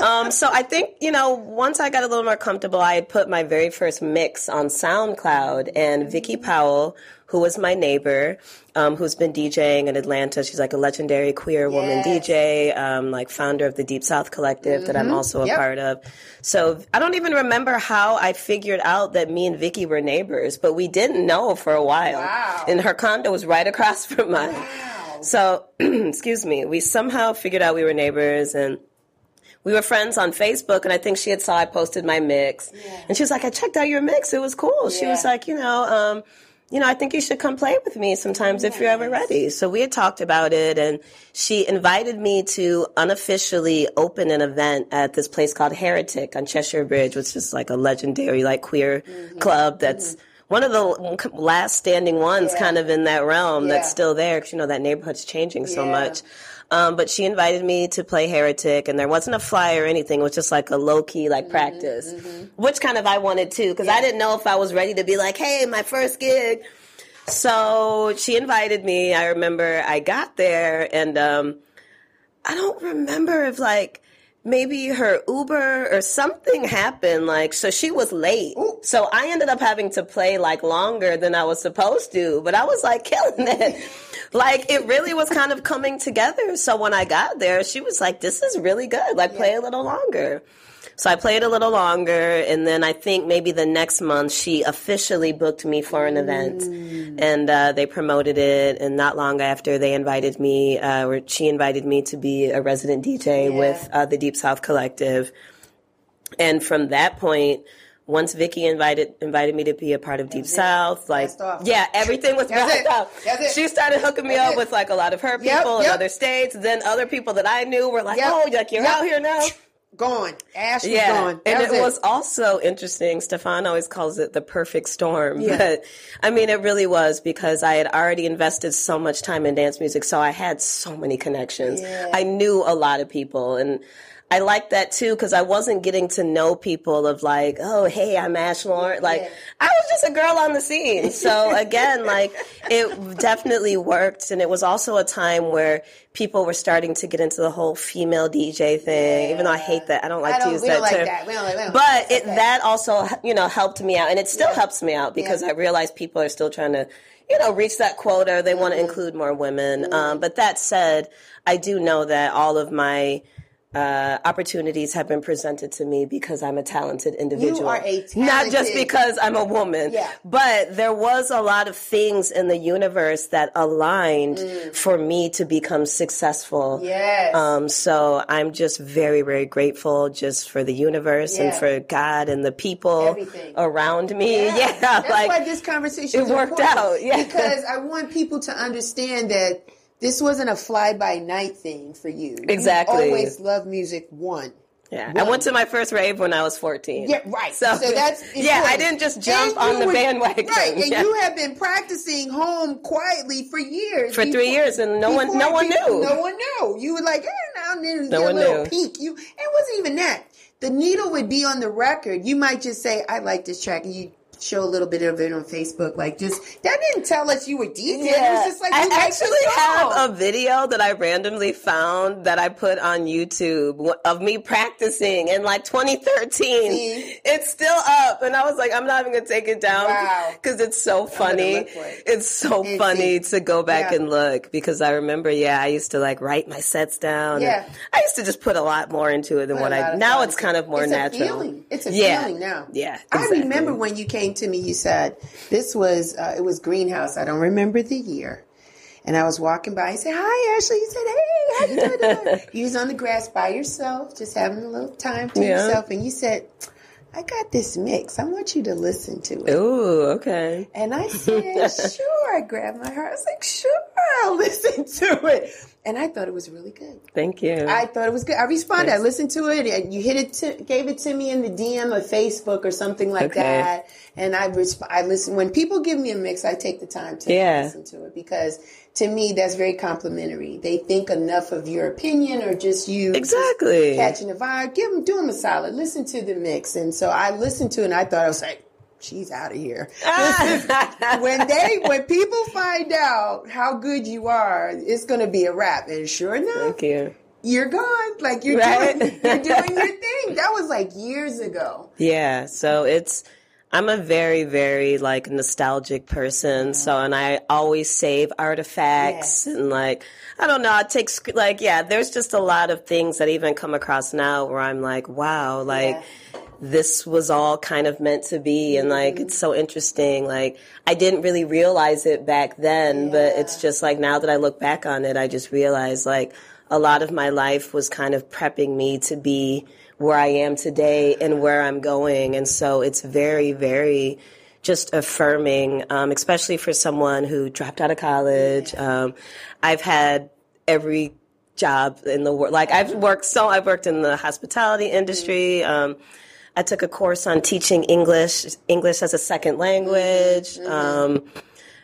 um, so I think you know once I got a little more comfortable, I had put my very first mix on SoundCloud, and Vicky Powell, who was my neighbor, um, who's been DJing in Atlanta. She's like a legendary queer yes. woman D J, um, like founder of the Deep South Collective mm-hmm. that I'm also a yep. part of. So I don't even remember how I figured out that me and Vicky were neighbors, but we didn't know for a while. Wow. And her condo was right across from mine. Wow. So, excuse me, we somehow figured out we were neighbors, and we were friends on Facebook, and I think she had saw I posted my mix. Yeah. And she was like, I checked out your mix. It was cool. Yeah. She was like, you know, um, you know, I think you should come play with me sometimes yes. if you're ever ready. So we had talked about it, and she invited me to unofficially open an event at this place called Heretic on Cheshire Bridge, which is like a legendary like queer mm-hmm. club that's mm-hmm. one of the last standing ones yeah. kind of in that realm yeah. that's still there because, you know, that neighborhood's changing yeah. so much. Um, but she invited me to play Heretic, and there wasn't a flyer or anything. It was just like a low-key like mm-hmm, practice, mm-hmm. which kind of I wanted too because yeah. I didn't know if I was ready to be like, hey, my first gig. So she invited me. I remember I got there, and um, I don't remember if like maybe her Uber or something happened. Like, so she was late. Ooh. So I ended up having to play like longer than I was supposed to, but I was like killing it. Like, it really was kind of coming together. So when I got there, she was like, this is really good. Like, yeah. play a little longer. So I played a little longer, and then I think maybe the next month she officially booked me for an event. Mm. And uh, they promoted it, and not long after they invited me, uh, or she invited me to be a resident D J yeah. with uh, the Deep South Collective. And from that point, once Vicky invited invited me to be a part of Deep South, like yeah, everything was backed up. She started hooking me up with like a lot of her people in other states. Then other people that I knew were like, oh, like you're out here now. Gone. Ash was yeah. gone. That and was it, it was also interesting. Stefan always calls it the perfect storm. Yeah. But, I mean, it really was because I had already invested so much time in dance music, so I had so many connections. Yeah. I knew a lot of people, and I liked that too because I wasn't getting to know people of like, oh, hey, I'm Ash Lauryn. Like, yeah. I was just a girl on the scene. So again, like, it definitely worked. And it was also a time where people were starting to get into the whole female D J thing, yeah. even though I hate that. I don't like I don't, to use we that don't term. Like that. We don't, we don't but like it, that. that also, you know, helped me out. And it still yeah. helps me out because yeah. I realize people are still trying to, you know, reach that quota. They mm-hmm. want to include more women. Mm-hmm. Um, but that said, I do know that all of my Uh, opportunities have been presented to me because I'm a talented individual. You are a talented... Not just because I'm a woman. Yeah. But there was a lot of things in the universe that aligned mm. for me to become successful. Yes. Um, so I'm just very, very grateful just for the universe yeah. and for God and the people Everything. around me. Yeah. yeah That's like, why this conversation worked out. Yeah. Because I want people to understand that this wasn't a fly-by-night thing for you. Exactly. You always loved music, one. Yeah, well, I went to my first rave when I was fourteen. Yeah, right. So, so that's important. Yeah, I didn't just jump on the were, bandwagon. Right, and yeah. you have been practicing home quietly for years. For before, three years, and no one, no one knew. No one knew. You were like, eh, now and then no one knew. Little peek. You, it wasn't even that. The needle would be on the record. You might just say, "I like this track," and you show a little bit of it on Facebook. Like, just that didn't tell us you were DJing. Yeah. It was just like, I actually have a video that I randomly found that I put on YouTube of me practicing in like twenty thirteen. See? It's still up, and I was like, I'm not even gonna take it down because wow. it's so funny. It. It's so it's funny it. to go back yeah. and look, because I remember, yeah, I used to like write my sets down. Yeah, I used to just put a lot more into it than put what I. Now it's kind of more it's natural. It's a feeling. It's a yeah. feeling now. Yeah, exactly. I remember when you came to me, you said this was uh, it was Greenhouse. I don't remember the year, and I was walking by. I said, "Hi, Ashley." You said, "Hey, how you doing?" You was on the grass by yourself, just having a little time to yeah. yourself, and you said, "I got this mix. I want you to listen to it." Ooh, okay. And I said, "Sure." I grabbed my heart. I was like, "Sure, I'll listen to it." And I thought it was really good. Thank you. I thought it was good. I responded. Thanks. I listened to it. And you hit it, to, gave it to me in the D M of Facebook or something like okay. that. And I resp- I listen. When people give me a mix, I take the time to yeah. listen to it, because to me that's very complimentary. They think enough of your opinion or just you exactly just catching a vibe. Give them, do them a solid. Listen to the mix. And so I listened to it, and I thought I was like, she's out of here. when they, when people find out how good you are, it's going to be a wrap. And sure enough, thank you. You're gone. Like you're right? doing, you're doing your thing. That was like years ago. Yeah. So it's, I'm a very, very like nostalgic person. Yeah. So, and I always save artifacts yes. and like, I don't know. I take sc- like, yeah, there's just a lot of things that even come across now where I'm like, wow, like. Yeah. This was all kind of meant to be, and like mm-hmm. it's so interesting. Like I didn't really realize it back then, yeah. but it's just like now that I look back on it, I just realize like a lot of my life was kind of prepping me to be where I am today and where I'm going. And so it's very, very just affirming, um, especially for someone who dropped out of college. Yeah. Um, I've had every job in the world. Like I've worked so I've worked in the hospitality industry. Mm-hmm. Um, I took a course on teaching English, English as a second language. Mm-hmm. Um,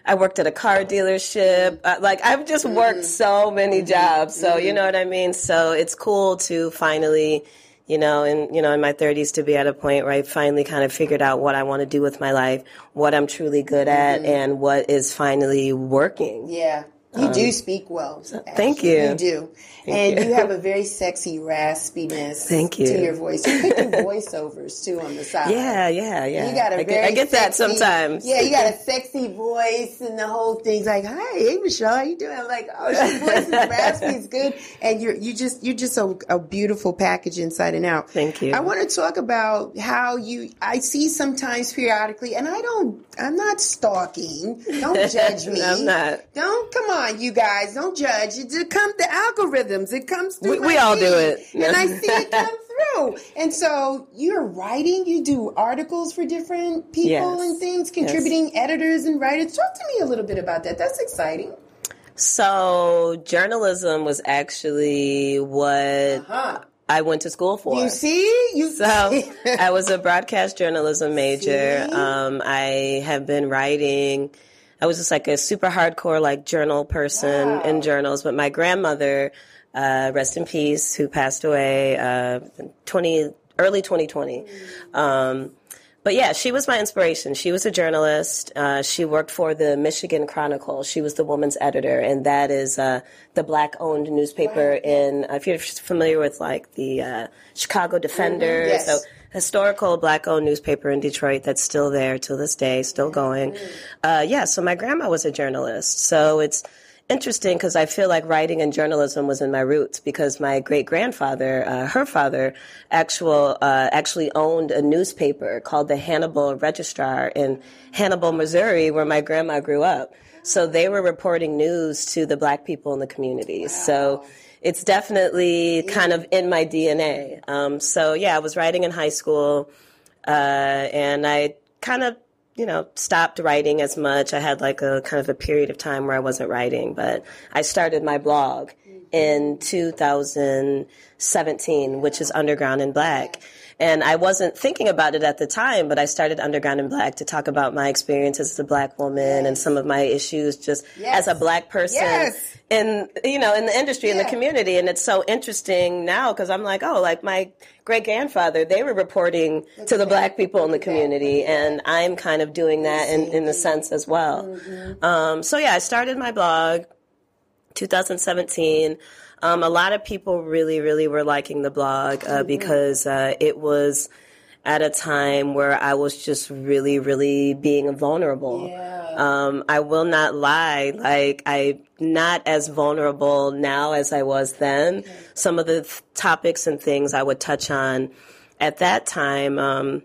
I worked at a car dealership. Uh, like, I've just worked mm-hmm. so many mm-hmm. jobs. So, mm-hmm. you know what I mean? So it's cool to finally, you know, in, you know, in my thirties to be at a point where I finally kind of figured out what I want to do with my life, what I'm truly good at, mm-hmm. and what is finally working. Yeah. You do speak well. Actually. Thank you. You do. Thank and you. you have a very sexy raspiness Thank you. to your voice. You pick your voiceovers, too, on the side. Yeah, yeah, yeah. You got a I very get, I get sexy, that sometimes. Yeah, you got a sexy voice, and the whole thing's like, hi, hey, Michelle, how you doing? I'm like, oh, your voice is raspy, it's good. And you're, you just, you're just a, a beautiful package inside and out. Thank you. I want to talk about how you, I see sometimes periodically, and I don't, I'm not stalking. Don't judge me. I'm not. Don't, come on. You guys, don't judge. It comes the algorithms. It comes through. We, we all feed, do it, and I see it come through. And so you're writing. You do articles for different people yes. and things, contributing yes. editors and writers. Talk to me a little bit about that. That's exciting. So journalism was actually what uh-huh. I went to school for. You see, you so see? I was a broadcast journalism major. Um, I have been writing. I was just like a super hardcore like journal person wow. in journals. But my grandmother, uh, rest in peace, who passed away uh, twenty early twenty twenty. Mm-hmm. Um, but yeah, she was my inspiration. She was a journalist. Uh, she worked for the Michigan Chronicle. She was the woman's editor, and that is uh, the Black-owned newspaper. Wow. In uh, if you're familiar with like the uh, Chicago Defender, mm-hmm. yes. so. Historical Black-owned newspaper in Detroit that's still there till this day, still going. Uh, yeah, so my grandma was a journalist. So it's interesting because I feel like writing and journalism was in my roots because my great-grandfather, uh, her father, actual uh, actually owned a newspaper called the Hannibal Registrar in Hannibal, Missouri, where my grandma grew up. So they were reporting news to the Black people in the community. Wow. So it's definitely kind of in my D N A. Um, so, yeah, I was writing in high school, uh, and I kind of, you know, stopped writing as much. I had like a kind of a period of time where I wasn't writing, but I started my blog. in two thousand seventeen, which is Underground in Black. And I wasn't thinking about it at the time, but I started Underground in Black to talk about my experiences as a black woman yes. and some of my issues just yes. as a black person yes. in, you know, in the industry, yeah. in the community. And it's so interesting now because I'm like, oh, like my great-grandfather, they were reporting okay. to the black people in the community. Okay. And I'm kind of doing that in, in a sense as well. Mm-hmm. Um, so, yeah, I started my blog twenty seventeen. Um, a lot of people really, really were liking the blog uh, because uh, it was at a time where I was just really, really being vulnerable. Yeah. Um, I will not lie. Like, I'm not as vulnerable now as I was then. Okay. Some of the th- topics and things I would touch on at that time, um,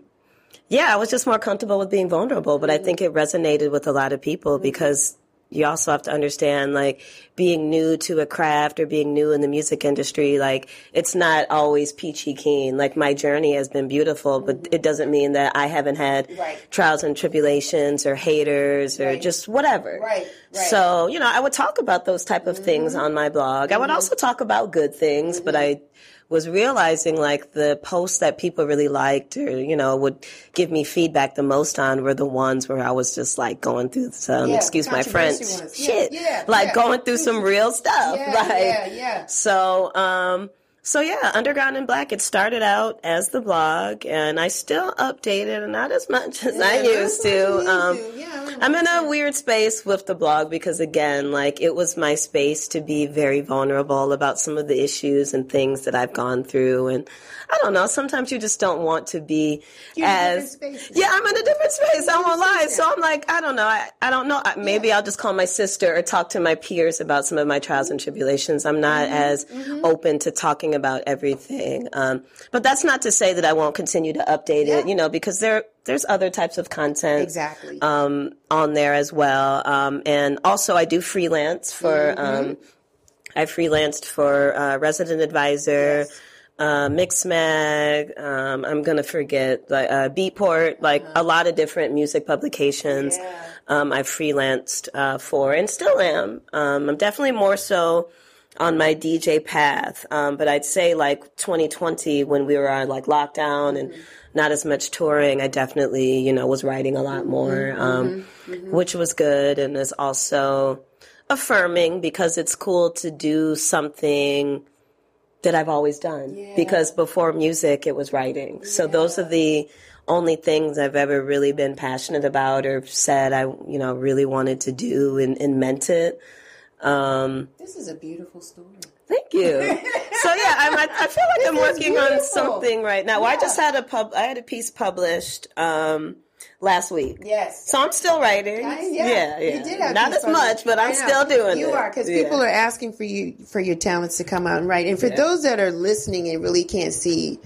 yeah, I was just more comfortable with being vulnerable. But mm-hmm. I think it resonated with a lot of people mm-hmm. because you also have to understand, like, being new to a craft or being new in the music industry, like, it's not always peachy keen. Like, my journey has been beautiful, but it doesn't mean that I haven't had right. trials and tribulations or haters or right. just whatever. Right. Right. So, you know, I would talk about those type of mm-hmm. things on my blog. Mm-hmm. I would also talk about good things, mm-hmm. but I was realizing, like, the posts that people really liked or, you know, would give me feedback the most on were the ones where I was just, like, going through some, yeah, excuse my French, ones. shit, yeah, yeah, like yeah. going through some real stuff. Yeah, like, yeah, yeah. So, um, so, yeah, Underground in Black, it started out as the blog, and I still update it, not as much as yeah, I used to. Um, to. Yeah, I'm in a weird space with the blog because, again, like, it was my space to be very vulnerable about some of the issues and things that I've gone through. And I don't know, sometimes you just don't want to be You're as... Yeah, I'm in a different space, I won't lie. So I'm like, I don't know, I, I don't know. Maybe yeah. I'll just call my sister or talk to my peers about some of my trials and tribulations. I'm not mm-hmm. as mm-hmm. open to talking about everything. Um, but that's not to say that I won't continue to update yeah. it, you know, because there there's other types of content exactly. um, on there as well. Um, and also I do freelance for, mm-hmm. um, I freelanced for uh, Resident Advisor, yes. uh, Mixmag, um, I'm going to forget, like, uh, Beatport, like uh-huh. a lot of different music publications yeah. um, I freelanced uh, for and still am. Um, I'm definitely more so on my D J path. Um, but I'd say like twenty twenty when we were on like lockdown and mm-hmm. not as much touring, I definitely, you know, was writing a lot more, mm-hmm. um, mm-hmm. which was good. And is also affirming because it's cool to do something that I've always done yeah. because before music, it was writing. Yeah. So those are the only things I've ever really been passionate about or said I, you know, really wanted to do and, and meant it. Um, this is a beautiful story. Thank you. So yeah, I'm, I, I feel like this I'm working beautiful. on something right now. Yeah. Well, I just had a pub. I had a piece published um, last week. Yes. So I'm still writing. I, yeah. yeah, yeah. You did have not as much, but I'm still doing you it. You are because yeah. people are asking for you for your talents to come out and write. And for yeah. those that are listening and really can't see,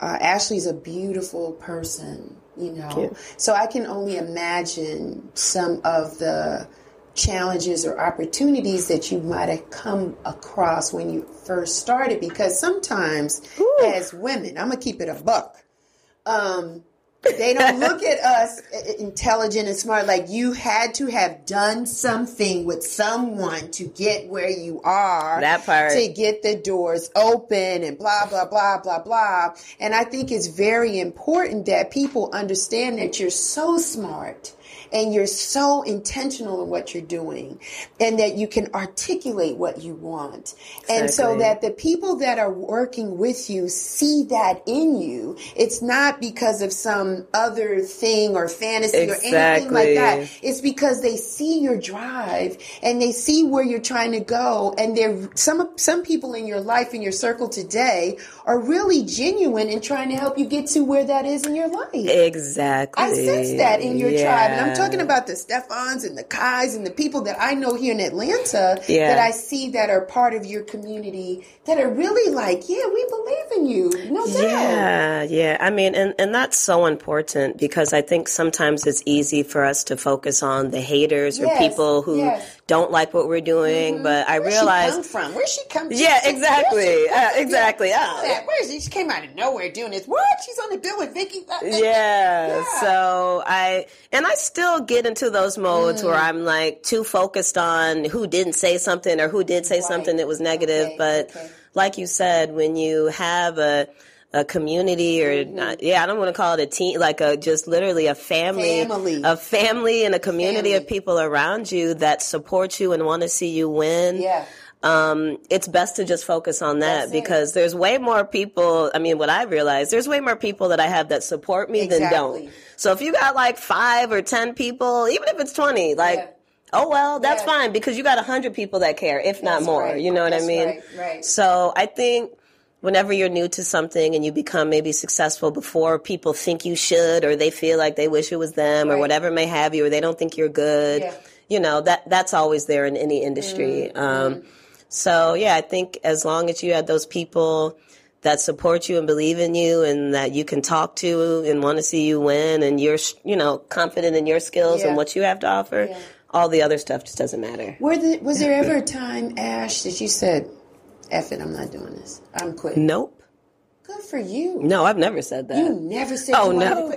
uh, Ashley's a beautiful person. You know, Cute. so I can only imagine some of the challenges or opportunities that you might have come across when you first started, because sometimes Ooh. as women, I'm gonna keep it a buck, um they don't look at us intelligent and smart. Like, you had to have done something with someone to get where you are, that part, to get the doors open and blah blah blah blah blah. And I think it's very important that people understand that you're so smart and you're so intentional in what you're doing, and that you can articulate what you want. Exactly. And so that the people that are working with you see that in you. It's not because of some other thing or fantasy exactly. or anything like that. It's because they see your drive and they see where you're trying to go. And they're, some some people in your life, in your circle today, are really genuine in trying to help you get to where that is in your life. Exactly. I sense that in your yeah. tribe. And I'm talking about the Stefans and the Kais and the people that I know here in Atlanta yeah. that I see that are part of your community that are really like, yeah, we believe in you. No doubt. Yeah, yeah. I mean, and, and that's so important. important, because I think sometimes it's easy for us to focus on the haters yes, or people who yes. don't like what we're doing. Mm-hmm. But I Where'd realized she come from? Where'd she come from? Yeah, exactly. Where's she, where's uh, exactly. Yeah. Where is she? She came out of nowhere doing this. What? She's on the bill with Vicky. Yeah, yeah. So I and I still get into those modes mm. where I'm like too focused on who didn't say something or who did say right. something that was negative. Okay, but okay. like you said, when you have a a community or not, yeah, I don't want to call it a team, like a, just literally a family, family. a family and a community family. of people around you that support you and want to see you win. Yeah. Um, it's best to just focus on that That's because it. there's way more people. I mean, what I realized, there's way more people that I have that support me exactly. than don't. So if you got like five or ten people, even if it's twenty, like, yeah. oh, well, that's yeah. fine, because you got one hundred people that care, if not that's more. Right. You know what that's I mean? Right, right. So I think whenever you're new to something and you become maybe successful before people think you should, or they feel like they wish it was them right. or whatever may have you, or they don't think you're good, yeah. you know, that that's always there in any industry. Mm-hmm. Um, so, yeah, I think as long as you have those people that support you and believe in you and that you can talk to and want to see you win and you're, you know, confident in your skills yeah. and what you have to offer, yeah. all the other stuff just doesn't matter. Were the, was there ever a time, Ash, that you said, F it, I'm not doing this. I'm quitting. Nope. Good for you. No, I've never said that. You never said that. Oh, no.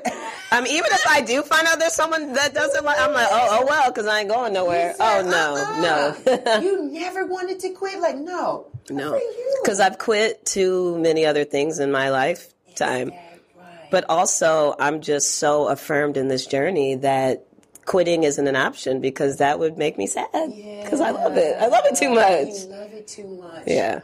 I mean, even if I do find out there's someone that doesn't like, I'm like, oh, oh, well, because I ain't going nowhere. Said, oh, no, uh-uh. no. You never wanted to quit? Like, no. Good no. Because I've quit too many other things in my lifetime. Right? But also, I'm just so affirmed in this journey that quitting isn't an option, because that would make me sad. Because yeah. I love it. I love it too much. You love it too much. Yeah.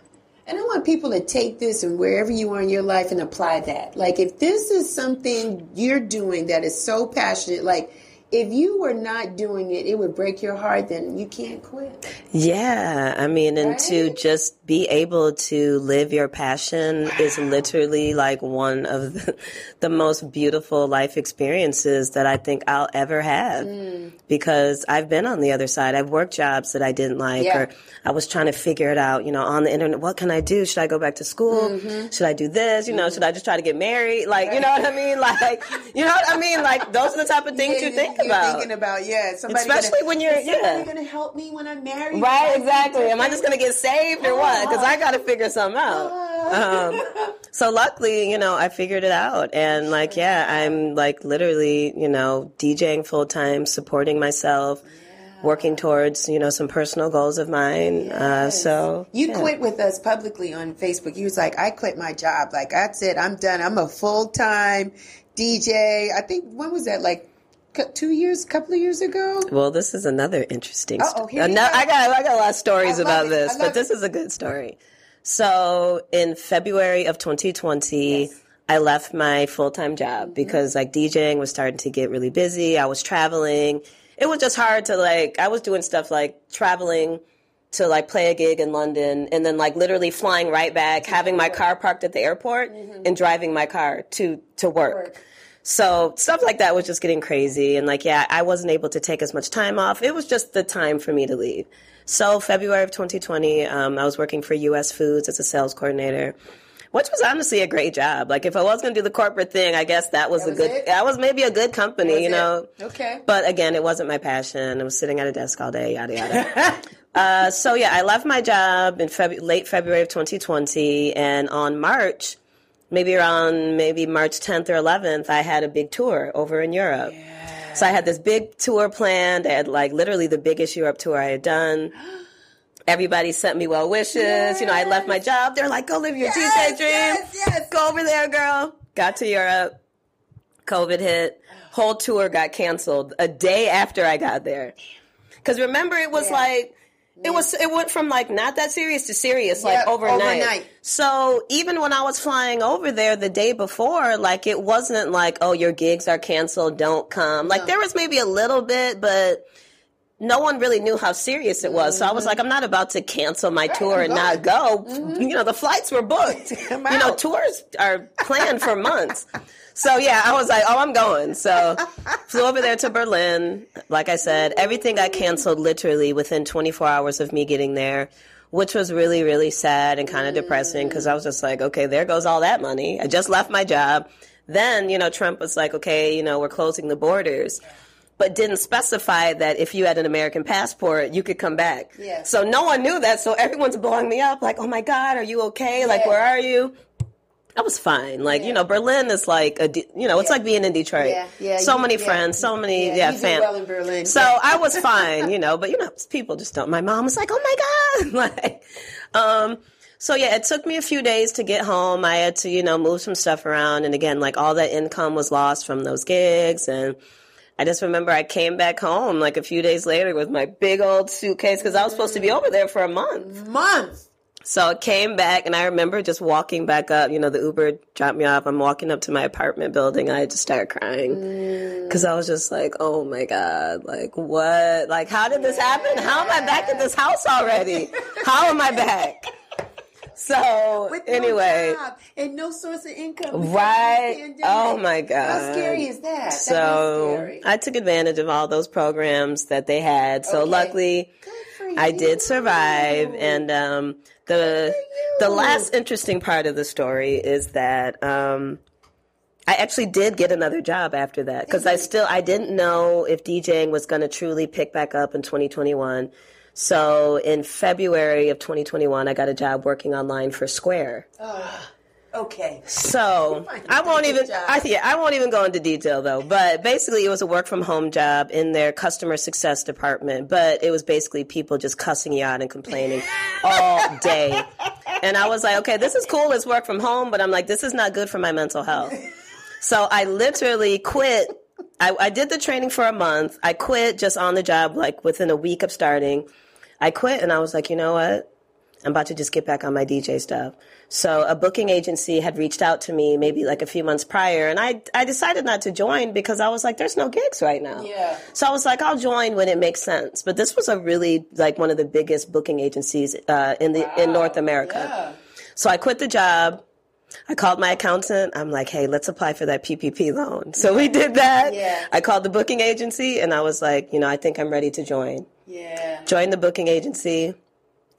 And I want people to take this and wherever you are in your life and apply that. Like, if this is something you're doing that is so passionate, like, if you were not doing it, it would break your heart, then you can't quit. Yeah. I mean, and right? to just be able to live your passion wow. is literally like one of the, the most beautiful life experiences that I think I'll ever have mm. because I've been on the other side. I've worked jobs that I didn't like yeah. or I was trying to figure it out, you know, on the internet. What can I do? Should I go back to school? Mm-hmm. Should I do this? You know, mm-hmm. should I just try to get married? Like, right. you know what I mean? Like, you know what I mean? Like, those are the type of things yeah, you think. You're about. thinking about, yeah. Somebody Especially gonna, when you're, is somebody yeah. going to help me when I'm married? Right, exactly. Am I just going to get saved or what? Because I got to figure something out. Um, so luckily, you know, I figured it out. And like, yeah, I'm like literally, you know, DJing full time, supporting myself, yeah. working towards, you know, some personal goals of mine. Yes. Uh, so You yeah. quit with us publicly on Facebook. You was like, I quit my job. Like, that's it. I'm done. I'm a full time D J. I think, when was that? Like, Two years, couple of years ago. Well, this is another interesting story. Go. I got, I got a lot of stories about it. this, but this it. is a good story. So, in February of twenty twenty, yes. I left my full-time job mm-hmm. because like DJing was starting to get really busy. I was traveling. It was just hard to like. I was doing stuff like traveling to like play a gig in London and then like literally flying right back, mm-hmm. having my car parked at the airport, mm-hmm. and driving my car to to work. work. So stuff like that was just getting crazy. And like, yeah, I wasn't able to take as much time off. It was just the time for me to leave. So February of twenty twenty, um, I was working for U S Foods as a sales coordinator, which was honestly a great job. Like if I was going to do the corporate thing, I guess that was, that was a good, it? that was maybe a good company, you know? It. Okay. But again, it wasn't my passion. I was sitting at a desk all day, yada, yada. uh, so yeah, I left my job in Feb- late February of twenty twenty, and on March, Maybe around maybe March tenth or eleventh, I had a big tour over in Europe. Yeah. So I had this big tour planned. I had like literally the biggest Europe tour I had done. Everybody sent me well wishes. Yes. You know, I left my job. They're like, go live your yes, D J dream. Yes, yes. Go over there, girl. Got to Europe. COVID hit. Whole tour got canceled a day after I got there. Because remember, it was yeah. like... It was. It went from, like, not that serious to serious, like, yep, overnight. overnight. So even when I was flying over there the day before, like, it wasn't like, oh, your gigs are canceled, don't come. Like, no. there was maybe a little bit, but no one really knew how serious it was. Mm-hmm. So I was like, I'm not about to cancel my right, tour I'm and going. not go. Mm-hmm. You know, the flights were booked. you know, tours are planned for months. So, yeah, I was like, oh, I'm going. So flew over there to Berlin. Like I said, everything got canceled literally within twenty-four hours of me getting there, which was really, really sad and kind of depressing because I was just like, okay, there goes all that money. I just left my job. Then, you know, Trump was like, okay, you know, we're closing the borders, but didn't specify that if you had an American passport, you could come back. Yeah. So no one knew that. So everyone's blowing me up like, oh, my God, are you okay? Yeah. Like, where are you? I was fine. Like, yeah. you know, Berlin is like, a, you know, it's yeah. like being in Detroit. Yeah. Yeah. So you, many yeah. friends, so many, yeah, yeah you fam- did well in Berlin. So yeah. I was fine, you know, but, you know, people just don't. My mom was like, oh, my God. Like, um, so, yeah, it took me a few days to get home. I had to, you know, move some stuff around. And again, like all that income was lost from those gigs. And I just remember I came back home like a few days later with my big old suitcase because I was supposed to be over there for a month. Month. So I came back, and I remember just walking back up. You know, the Uber dropped me off. I'm walking up to my apartment building, and I just started crying because I was just like, oh, my God. Like, what? Like, how did this happen? How am I back at this house already? How am I back? So, with no anyway. Job and no source of income. Right. Oh, my God. How scary is that? So, scary. I took advantage of all those programs that they had. So, okay. luckily, I did survive. And, um... The the last interesting part of the story is that um, I actually did get another job after that because I still I didn't know if DJing was going to truly pick back up in twenty twenty-one. So in February of twenty twenty-one, I got a job working online for Square. Oh, okay. So I won't even I, yeah, I won't even go into detail though. But basically, it was a work from home job in their customer success department. But it was basically people just cussing you out and complaining. All day. And I was like, okay, this is cool. It's work from home. But I'm like, this is not good for my mental health. So I literally quit. I, I did the training for a month. I quit just on the job, like within a week of starting. I quit. And I was like, you know what? I'm about to just get back on my D J stuff. So a booking agency had reached out to me maybe like a few months prior. And I, I decided not to join because I was like, there's no gigs right now. Yeah. So I was like, I'll join when it makes sense. But this was a really like one of the biggest booking agencies uh, in the wow. in North America. Yeah. So I quit the job. I called my accountant. I'm like, hey, let's apply for that P P P loan. So yeah. we did that. Yeah. I called the booking agency and I was like, you know, I think I'm ready to join. Yeah. Joined the booking agency.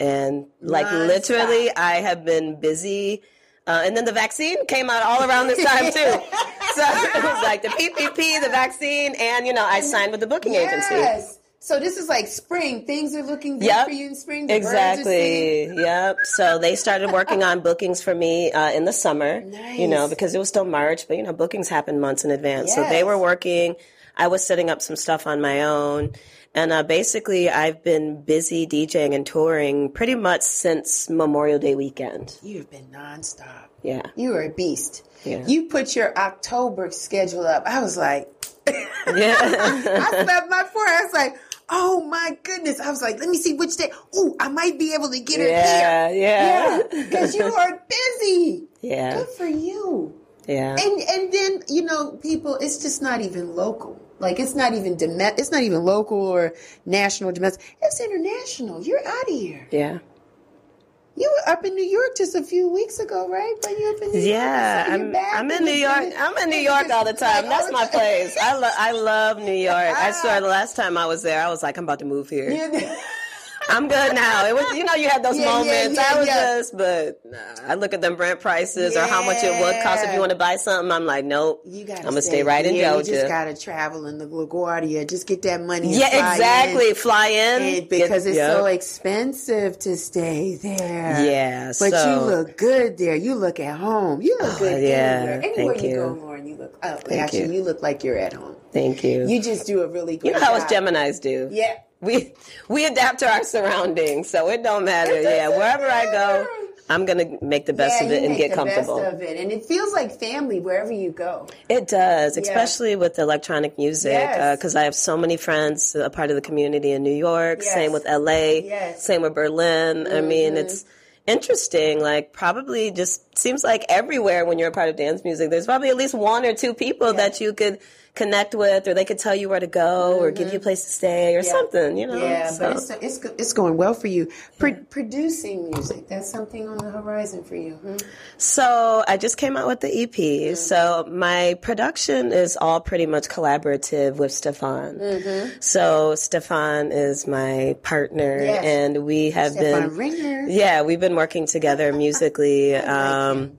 And, like, nice. Literally, I have been busy. Uh, and then the vaccine came out all around this time, too. So it was, like, the P P P, the vaccine, and, you know, I signed with the booking yes. agency. Yes. So this is, like, spring. Things are looking good yep. for you in spring. The exactly. Yep. So they started working on bookings for me uh, in the summer, nice. You know, because it was still March. But, you know, bookings happen months in advance. Yes. So they were working. I was setting up some stuff on my own. And uh, basically, I've been busy DJing and touring pretty much since Memorial Day weekend. You've been nonstop. Yeah. You are a beast. Yeah. You put your October schedule up. I was like, yeah. I slept my forehead. I was like, oh, my goodness. I was like, let me see which day. Oh, I might be able to get her yeah, here. Yeah, yeah. Because you are busy. Yeah. Good for you. Yeah. And, and then, you know, people, it's just not even local. Like, it's not even dom- it's not even local or national, domestic. It's international. You're out of here. Yeah. You were up in New York just a few weeks ago, right? When you up in New yeah, York. I'm, I'm in New York. It, I'm in New York all the time. That's my place. I, lo- I love New York. I swear, the last time I was there, I was like, I'm about to move here. Yeah. I'm good now. It was, you know, you had those yeah, moments. Yeah, yeah, I was yeah. just, but nah, I look at them rent prices yeah. or how much it would cost if you want to buy something. I'm like, nope. You gotta I'm gonna stay, stay right in Georgia. You just gotta travel in the LaGuardia. Just get that money. Yeah, and fly exactly. In. Fly in and because get, it's yep. so expensive to stay there. Yeah, but so. You look good there. You look at home. You look oh, good yeah, there. Anywhere you, you go, Lauren, you look. Oh, thank actually, you. you look like you're at home. Thank you. You just do a really good. You know how us Geminis do. Yeah. We we adapt to our surroundings, so it don't matter. It yeah, wherever matter. I go, I'm gonna make the best yeah, of it and get comfortable. Best of it. And it feels like family wherever you go. It does, yeah. especially with electronic music, because yes. uh, I have so many friends, a part of the community in New York. Yes. Same with L A. Yes. Same with Berlin. Mm-hmm. I mean, it's interesting. Like probably just seems like everywhere when you're a part of dance music, there's probably at least one or two people yeah. that you could connect with, or they could tell you where to go, mm-hmm. or give you a place to stay, or yeah. something, you know. Yeah, so. But it's, it's it's going well for you. Pro- producing music, that's something on the horizon for you. Hmm? So I just came out with the E P. Mm-hmm. So my production is all pretty much collaborative with Stefan. Mm-hmm. So Stefan is my partner, yes. and we have Stefan been, Ringer. yeah, we've been working together musically. um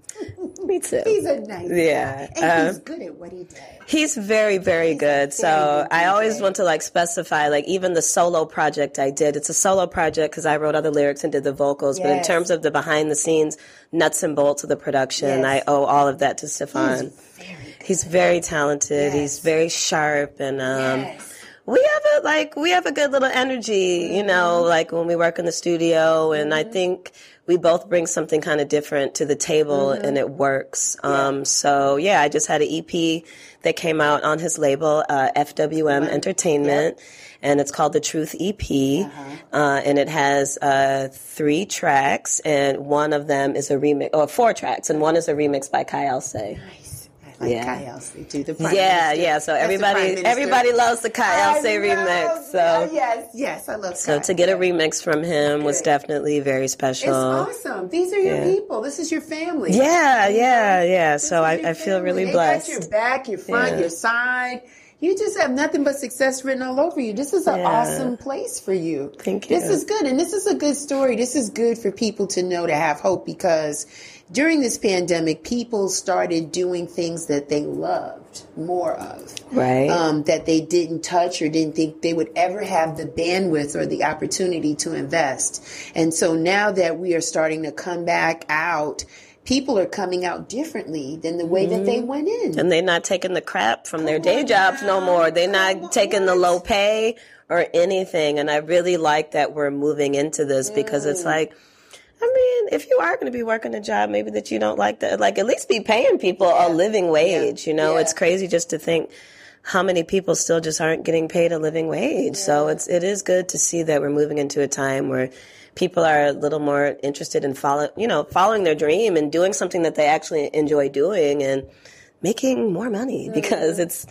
me too. He's a nice yeah. guy. And um, he's good at what he does. He's very, very he's good. So very good I always want to, like, specify, like, even the solo project I did. It's a solo project because I wrote other lyrics and did the vocals. Yes. But in terms of the behind-the-scenes nuts and bolts of the production, yes. I owe all of that to Stefan. He's very good. He's very talented. Yes. He's very sharp. And um, yes. we have a, like, we have a good little energy, you know, mm-hmm. like when we work in the studio. And mm-hmm. I think... we both bring something kind of different to the table, mm-hmm. and it works. Yeah. Um, so, yeah, I just had an E P that came out on his label, uh, F W M Entertainment, yeah. and it's called The Truth E P, uh-huh. uh, and it has uh, three tracks, and one of them is a remix, or four tracks, and one is a remix by Kai Alcé. Nice. I like yeah. Kai Alcé, too, the Prime Yeah, Minister. Yeah, so everybody everybody loves the Kai Alcé remix. So uh, Yes, yes, I love So Kai. To get a remix from him Good. Was definitely very special. It's awesome. These are your yeah. people. This is your family. Yeah, yeah, yeah. This so I, I feel really they blessed. You got your back, your front, yeah. your side. You just have nothing but success written all over you. This is an yeah. awesome place for you. Thank you. This is good. And this is a good story. This is good for people to know, to have hope, because during this pandemic, people started doing things that they loved more of. Right. Um, that they didn't touch or didn't think they would ever have the bandwidth or the opportunity to invest. And so now that we are starting to come back out, people are coming out differently than the way that they went in. And they're not taking the crap from their day jobs no more. They're not taking the low pay or anything. And I really like that we're moving into this, because it's like, I mean, if you are going to be working a job maybe that you don't like, that, like, at least be paying people a living wage. You know, it's crazy just to think how many people still just aren't getting paid a living wage. So it's it is good to see that we're moving into a time where people are a little more interested in follow, you know, following their dream and doing something that they actually enjoy doing and making more money, mm-hmm. because it's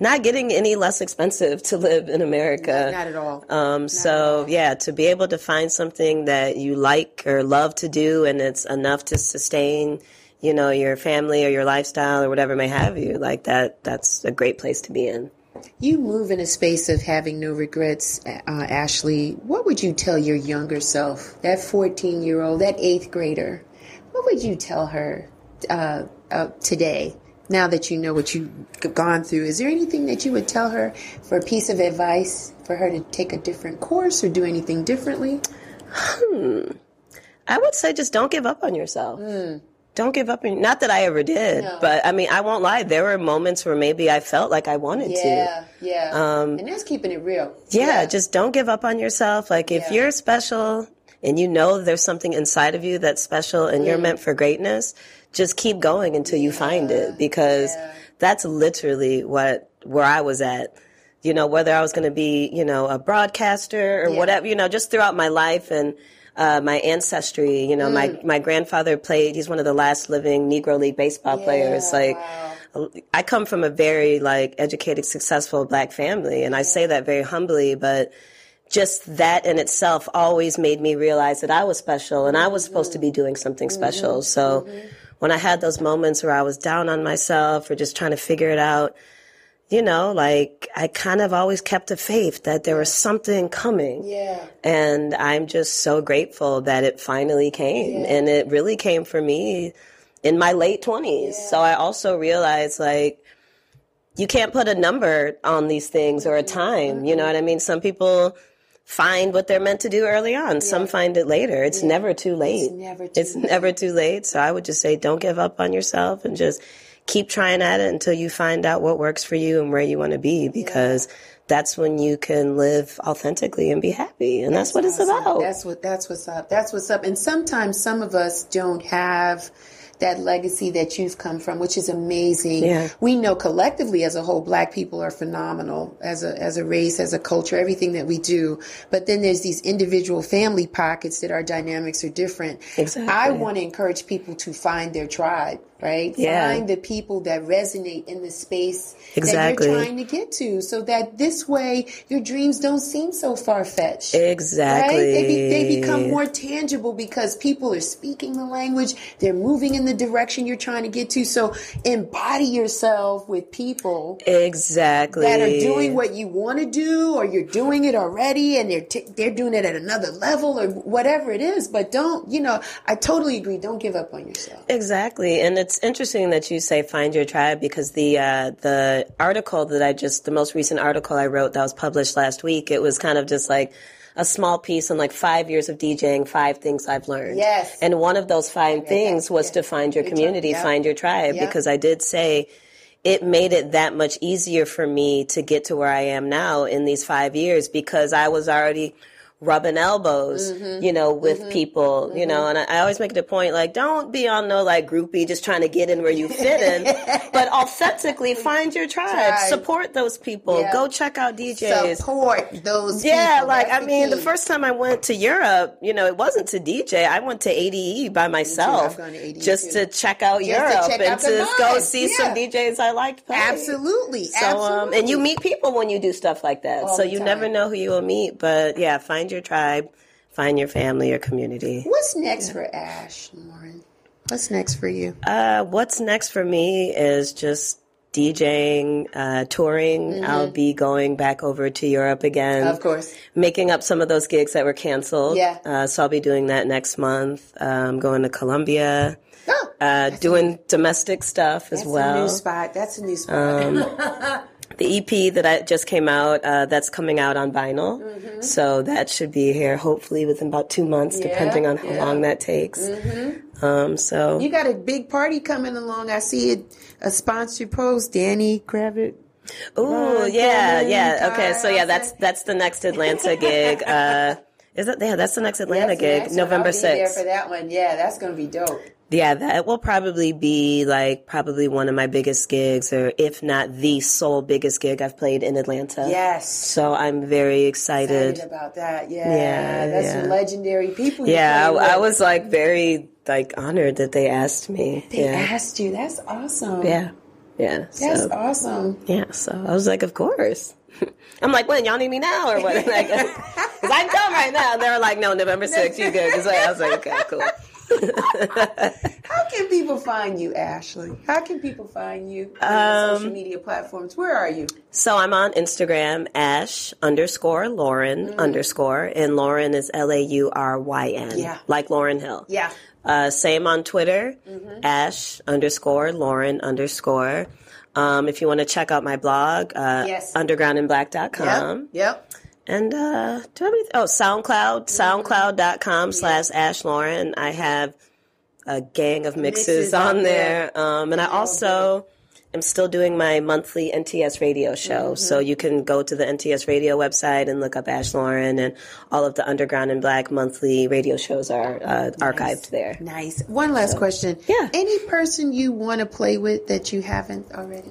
not getting any less expensive to live in America. Not, not at all. Um, not so, at all. Yeah, to be able to find something that you like or love to do and it's enough to sustain, you know, your family or your lifestyle or whatever may have you, like that, that's a great place to be in. You move in a space of having no regrets, uh, Ashley. What would you tell your younger self, that fourteen-year-old, that eighth grader? What would you tell her uh, uh, today, now that you know what you've gone through? Is there anything that you would tell her for a piece of advice for her to take a different course or do anything differently? Hmm. I would say just don't give up on yourself. Mm. Don't give up. Not that I ever did, no. but I mean, I won't lie. There were moments where maybe I felt like I wanted yeah, to. Yeah, yeah. Um, and that's keeping it real. Yeah, yeah, just don't give up on yourself. Like, if yeah. you're special and you know there's something inside of you that's special and mm. you're meant for greatness, just keep going until you yeah. find it, because yeah. that's literally what where I was at. You know, whether I was going to be, you know, a broadcaster or yeah. whatever, you know, just throughout my life and Uh, my ancestry, you know, mm. my, my grandfather played, he's one of the last living Negro League baseball yeah, players. Like, wow. I come from a very, like, educated, successful black family, and I say that very humbly, but just that in itself always made me realize that I was special and I was supposed mm. to be doing something special. Mm-hmm. So mm-hmm. when I had those moments where I was down on myself or just trying to figure it out, you know, like, I kind of always kept the faith that there was something coming. Yeah. And I'm just so grateful that it finally came. Yeah. And it really came for me in my late twenties. Yeah. So I also realized, like, you can't put a number on these things or a time. Mm-hmm. You know what I mean? Some people find what they're meant to do early on. Yeah. Some find it later. It's yeah. never too late. It's never too it's late. never too late. So I would just say don't give up on yourself and just keep trying at it until you find out what works for you and where you want to be, because yeah. that's when you can live authentically and be happy. And that's, that's what awesome. It's about. That's what that's what's up. That's what's up. And sometimes some of us don't have that legacy that you've come from, which is amazing. Yeah. We know collectively as a whole, black people are phenomenal as a as a race, as a culture, everything that we do. But then there's these individual family pockets that our dynamics are different. Exactly. I want to encourage people to find their tribe, right? Yeah. Find the people that resonate in the space exactly. that you're trying to get to, so that this way your dreams don't seem so far-fetched. Exactly. Right? They, be, they become more tangible because people are speaking the language. They're moving in the direction you're trying to get to. So embody yourself with people exactly that are doing what you want to do, or you're doing it already and they're t- they're doing it at another level or whatever it is. But don't, you know, I totally agree. Don't give up on yourself. Exactly. And it's it's interesting that you say find your tribe, because the uh, the article that I just, the most recent article I wrote that was published last week, it was kind of just like a small piece on like five years of DJing, five things I've learned. Yes. And one of those five things was yes. to find your community, yeah. find your tribe, yeah. because I did say it made it that much easier for me to get to where I am now in these five years because I was already rubbing elbows, mm-hmm. you know, with mm-hmm. people, mm-hmm. you know, and I, I always make it a point, like, don't be on no, like, groupie, just trying to get in where you fit in, but authentically find your tribe, tribe. Support those people, yeah. go check out D Js. Support those yeah, people. Yeah, like, That's I mean, key. The first time I went to Europe, you know, it wasn't to D J, I went to A D E by myself, to A D E just too. to check out just Europe check and out to mind. go see yeah. some D Js I liked playing. Absolutely, so, absolutely. Um, and you meet people when you do stuff like that, All so you time. never know who you will meet, but yeah, find your tribe, find your family, your community. What's next yeah. for Ash Lauryn? What's next for you? Uh, what's next for me is just DJing, uh, touring. Mm-hmm. I'll be going back over to Europe again. Of course. Making up some of those gigs that were canceled. Yeah. Uh, so I'll be doing that next month. Um, going to Colombia. Oh, uh, doing a, domestic stuff as well. That's a new spot. That's a new spot. Um, The E P that I just came out, uh, that's coming out on vinyl. Mm-hmm. So that should be here hopefully within about two months, yeah, depending on how yeah. long that takes. Mm-hmm. Um, so you got a big party coming along. I see it, a sponsored post, Danny Kravitz. Oh, yeah, yeah. Okay, so yeah, that's that's the next Atlanta gig. Uh, is that yeah, that's the next Atlanta gig, November sixth. I'll be there for that one. Yeah, that's going to be dope. Yeah, that will probably be like probably one of my biggest gigs, or if not the sole biggest gig I've played in Atlanta. Yes. So I'm very excited, excited about that. Yeah, yeah that's yeah. some legendary people. Yeah, I, I was like very like honored that they asked me. They yeah. asked you. That's awesome. Yeah, yeah. That's so awesome. Yeah. So I was like, of course. I'm like, when y'all need me now or what? Like, cause I'm done right now. And they were like, no, November sixth, you good. Cause like, I was like, okay, cool. How can people find you, Ashley? How can people find you on um, social media platforms? Where are you? So I'm on Instagram, Ash underscore Lauryn mm. underscore, and Lauryn is L A U R Y N, yeah. like Lauryn Hill. Yeah. Uh, same on Twitter, mm-hmm. Ash underscore Lauryn underscore. Um, if you want to check out my blog, uh, yes. underground and black dot com. Yep. yep. And, uh, do I have anything? Oh, SoundCloud, SoundCloud dot com yeah. slash Ash Lauryn. I have a gang of mixes, mixes on there. there. Um, and I also am still doing my monthly N T S radio show. Mm-hmm. So you can go to the N T S radio website and look up Ash Lauryn, and all of the Underground and Black monthly radio shows are uh, nice. archived there. Nice. One last so, question. Yeah. Any person you want to play with that you haven't already?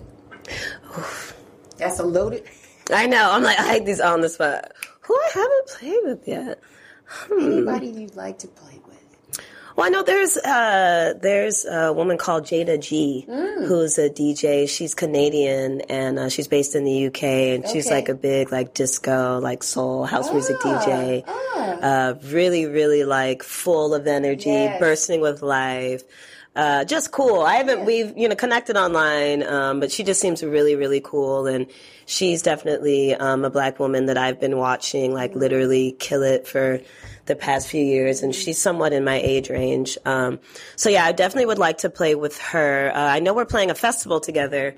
Oof. That's a loaded... I know. I'm like, I hate these on the spot. Who I haven't played with yet. Hmm. Anybody you'd like to play with? Well, I know there's uh, there's a woman called Jada G, mm. who's a D J. She's Canadian, and uh, she's based in the U K, and okay. she's like a big like disco, like soul, house ah, music D J. Ah. Uh, really, really like full of energy, yes. bursting with life. Uh, just cool. I haven't, yeah. we've, you know, connected online, um, but she just seems really, really cool. And she's definitely, um, a black woman that I've been watching, like, mm-hmm. literally kill it for the past few years. And she's somewhat in my age range. Um, so yeah, I definitely would like to play with her. Uh, I know we're playing a festival together,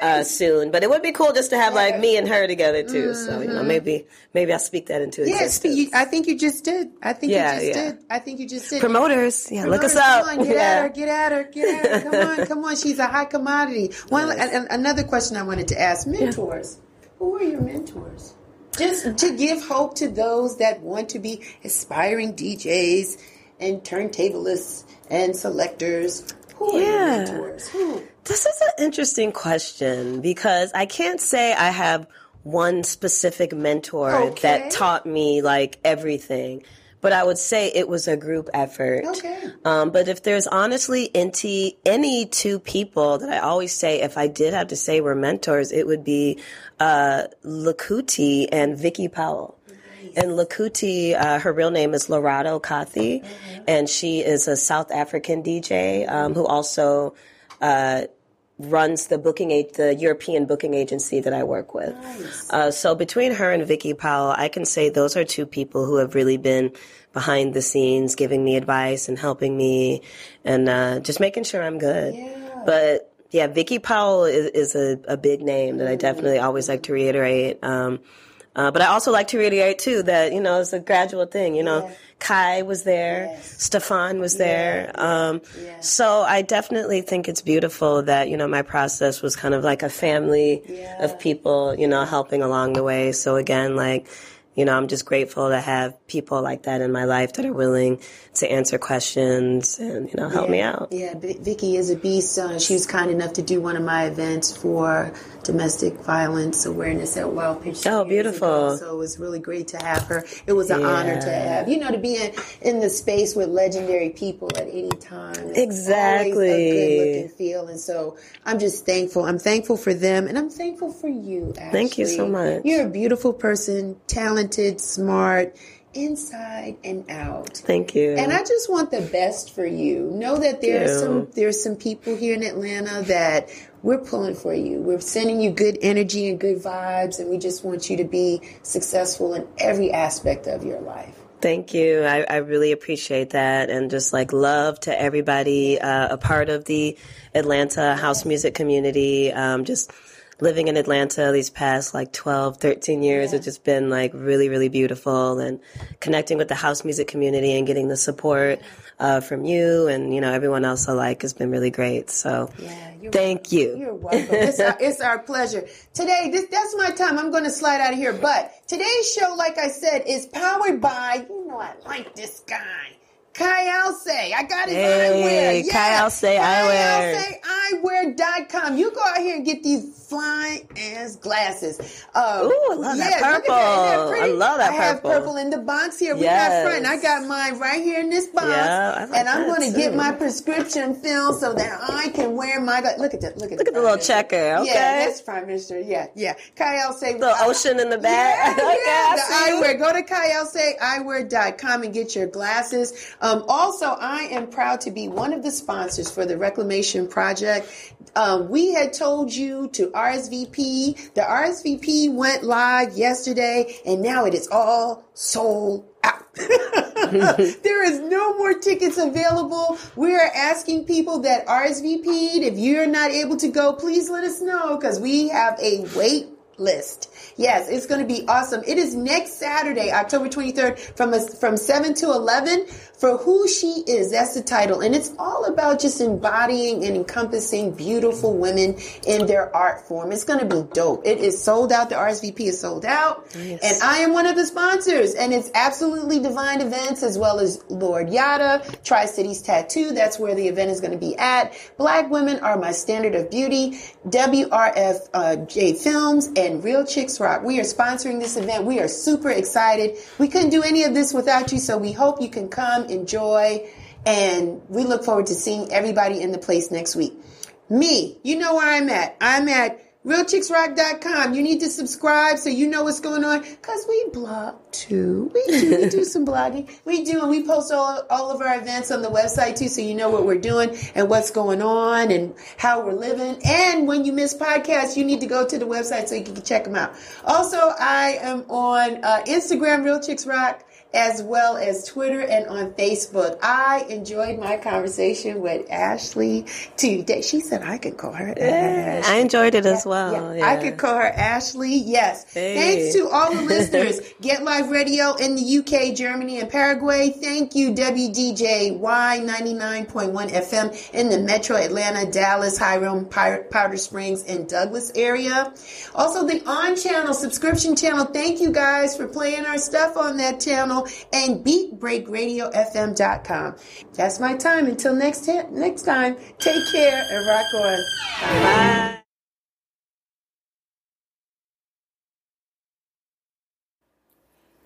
uh, soon, but it would be cool just to have, yeah. like, me and her together too. Mm-hmm. So, you know, maybe, maybe I'll speak that into existence. Yes, you, I think you just did. I think yeah, you just yeah. did. I think you just did. Promoters, yeah, Promoters, look us up. Come on, get yeah. at her, get at her, get at her. Come on, come on. She's a high commodity. One, nice. a, another question I wanted to ask, mentors. Yeah. Who are your mentors? Just to give hope to those that want to be aspiring D Js and turntablists and selectors. Who are yeah. your mentors? Who? This is an interesting question because I can't say I have one specific mentor okay. that taught me like everything, but I would say it was a group effort. Okay. Um, but if there's honestly any, any two people that I always say, if I did have to say were mentors, it would be uh, Lakuti and Vicky Powell. And Lakuti, uh, her real name is Lorado Kathi, mm-hmm. and she is a South African D J um, who also uh, runs the booking a- the European booking agency that I work with. Nice. Uh, so between her and Vicky Powell, I can say those are two people who have really been behind the scenes, giving me advice and helping me, and uh, just making sure I'm good. Yeah. But yeah, Vicky Powell is, is a, a big name that I definitely always like to reiterate. Um, uh, but I also like to reiterate too that, you know, it's a gradual thing. You know, yeah. Kai was there, yes. Stefan was there. Yeah. Um, yeah. So I definitely think it's beautiful that, you know, my process was kind of like a family yeah. of people, you know, helping along the way. So again, like, you know, I'm just grateful to have people like that in my life that are willing to answer questions and, you know, help yeah, me out. Yeah, B- Vicky is a beast. Uh, she was kind enough to do one of my events for domestic violence awareness at Wild Pitch. Oh, beautiful. Ago, so it was really great to have her. It was an yeah. honor to have, you know, to be in, in the space with legendary people at any time. Exactly. Always a good look and feel. And so I'm just thankful. I'm thankful for them, and I'm thankful for you, Ashley. Thank you so much. You're a beautiful person, talented, smart, inside and out. Thank you. And I just want the best for you. Know that there are some there's some people here in Atlanta that we're pulling for you. We're sending you good energy and good vibes, and we just want you to be successful in every aspect of your life. Thank you. I, I really appreciate that. And just like love to everybody, uh, a part of the Atlanta house music community. Um, just living in Atlanta these past like twelve, thirteen years, yeah. it's just been like really, really beautiful, and connecting with the house music community and getting the support uh, from you and, you know, everyone else alike has been really great. So yeah, you're thank welcome. you. You're welcome. It's, our, it's our pleasure. Today, this, that's my time. I'm going to slide out of here. But today's show, like I said, is powered by, you know, I like this guy. Kai Alcé, I got his hey, eyewear. Yeah. Kai Alcé Eyewear. Kai Alcé Eyewear dot com. You go out here and get these flying ass glasses. Uh, Ooh, I love yeah, that purple. That. That I love that purple. I have purple in the box here. We yes. got front. I got mine right here in this box. Yeah, like and I'm going to get my prescription filled so that I can wear my. Look at that. Look at, look at the little minister. checker. Okay. Yeah, that's Prime Minister. Yeah, yeah. Kai Alcé. The uh, ocean in the back. Yeah, yeah. The eyewear. Go to Kai Alcé Eyewear dot com and get your glasses. Um, also, I am proud to be one of the sponsors for the Reclamation Project. Um, we had told you to R S V P. The R S V P went live yesterday, and now it is all sold out. There is no more tickets available. We are asking people that R S V P'd. If you're not able to go, please let us know, because we have a wait list. Yes, it's going to be awesome. It is next Saturday, October twenty-third, from a, from seven to eleven, for Who She Is. That's the title. And it's all about just embodying and encompassing beautiful women in their art form. It's going to be dope. It is sold out. The R S V P is sold out. Yes. And I am one of the sponsors. And it's absolutely divine events, as well as Lord Yada, Tri-Cities Tattoo. That's where the event is going to be at. Black Women Are My Standard of Beauty, W R F uh, J Films, and Real Chicks Rock. We are sponsoring this event. We are super excited. We couldn't do any of this without you, so we hope you can come, enjoy, and we look forward to seeing everybody in the place next week. Me, you know where I'm at. I'm at Real Chicks Rock dot com. You need to subscribe so you know what's going on, because we blog too. We do, we do some blogging. We do, and we post all, all of our events on the website too, so you know what we're doing and what's going on and how we're living. And when you miss podcasts, you need to go to the website so you can check them out. Also, I am on uh, Instagram, RealChicksRock, as well as Twitter and on Facebook. I enjoyed my conversation with Ashley today. She said I could call her Ashley. I enjoyed it as well. Yeah. Yeah. I could call her Ashley, yes. Hey. Thanks to all the listeners. Get Live Radio in the U K, Germany, and Paraguay. Thank you, W D J Y ninety-nine point one F M in the metro Atlanta, Dallas, Hiram, Powder Springs, and Douglas area. Also, the on channel, subscription channel. Thank you guys for playing our stuff on that channel. And beat break radio f m dot com. That's my time. Until next t- next time, take care and rock on. Bye.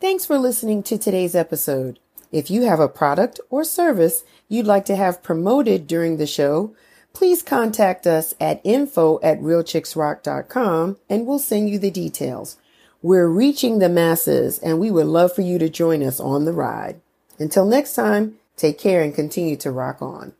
Thanks for listening to today's episode. If you have a product or service you'd like to have promoted during the show, please contact us at info at real chicks rock dot com and we'll send you the details. We're reaching the masses, and we would love for you to join us on the ride. Until next time, take care and continue to rock on.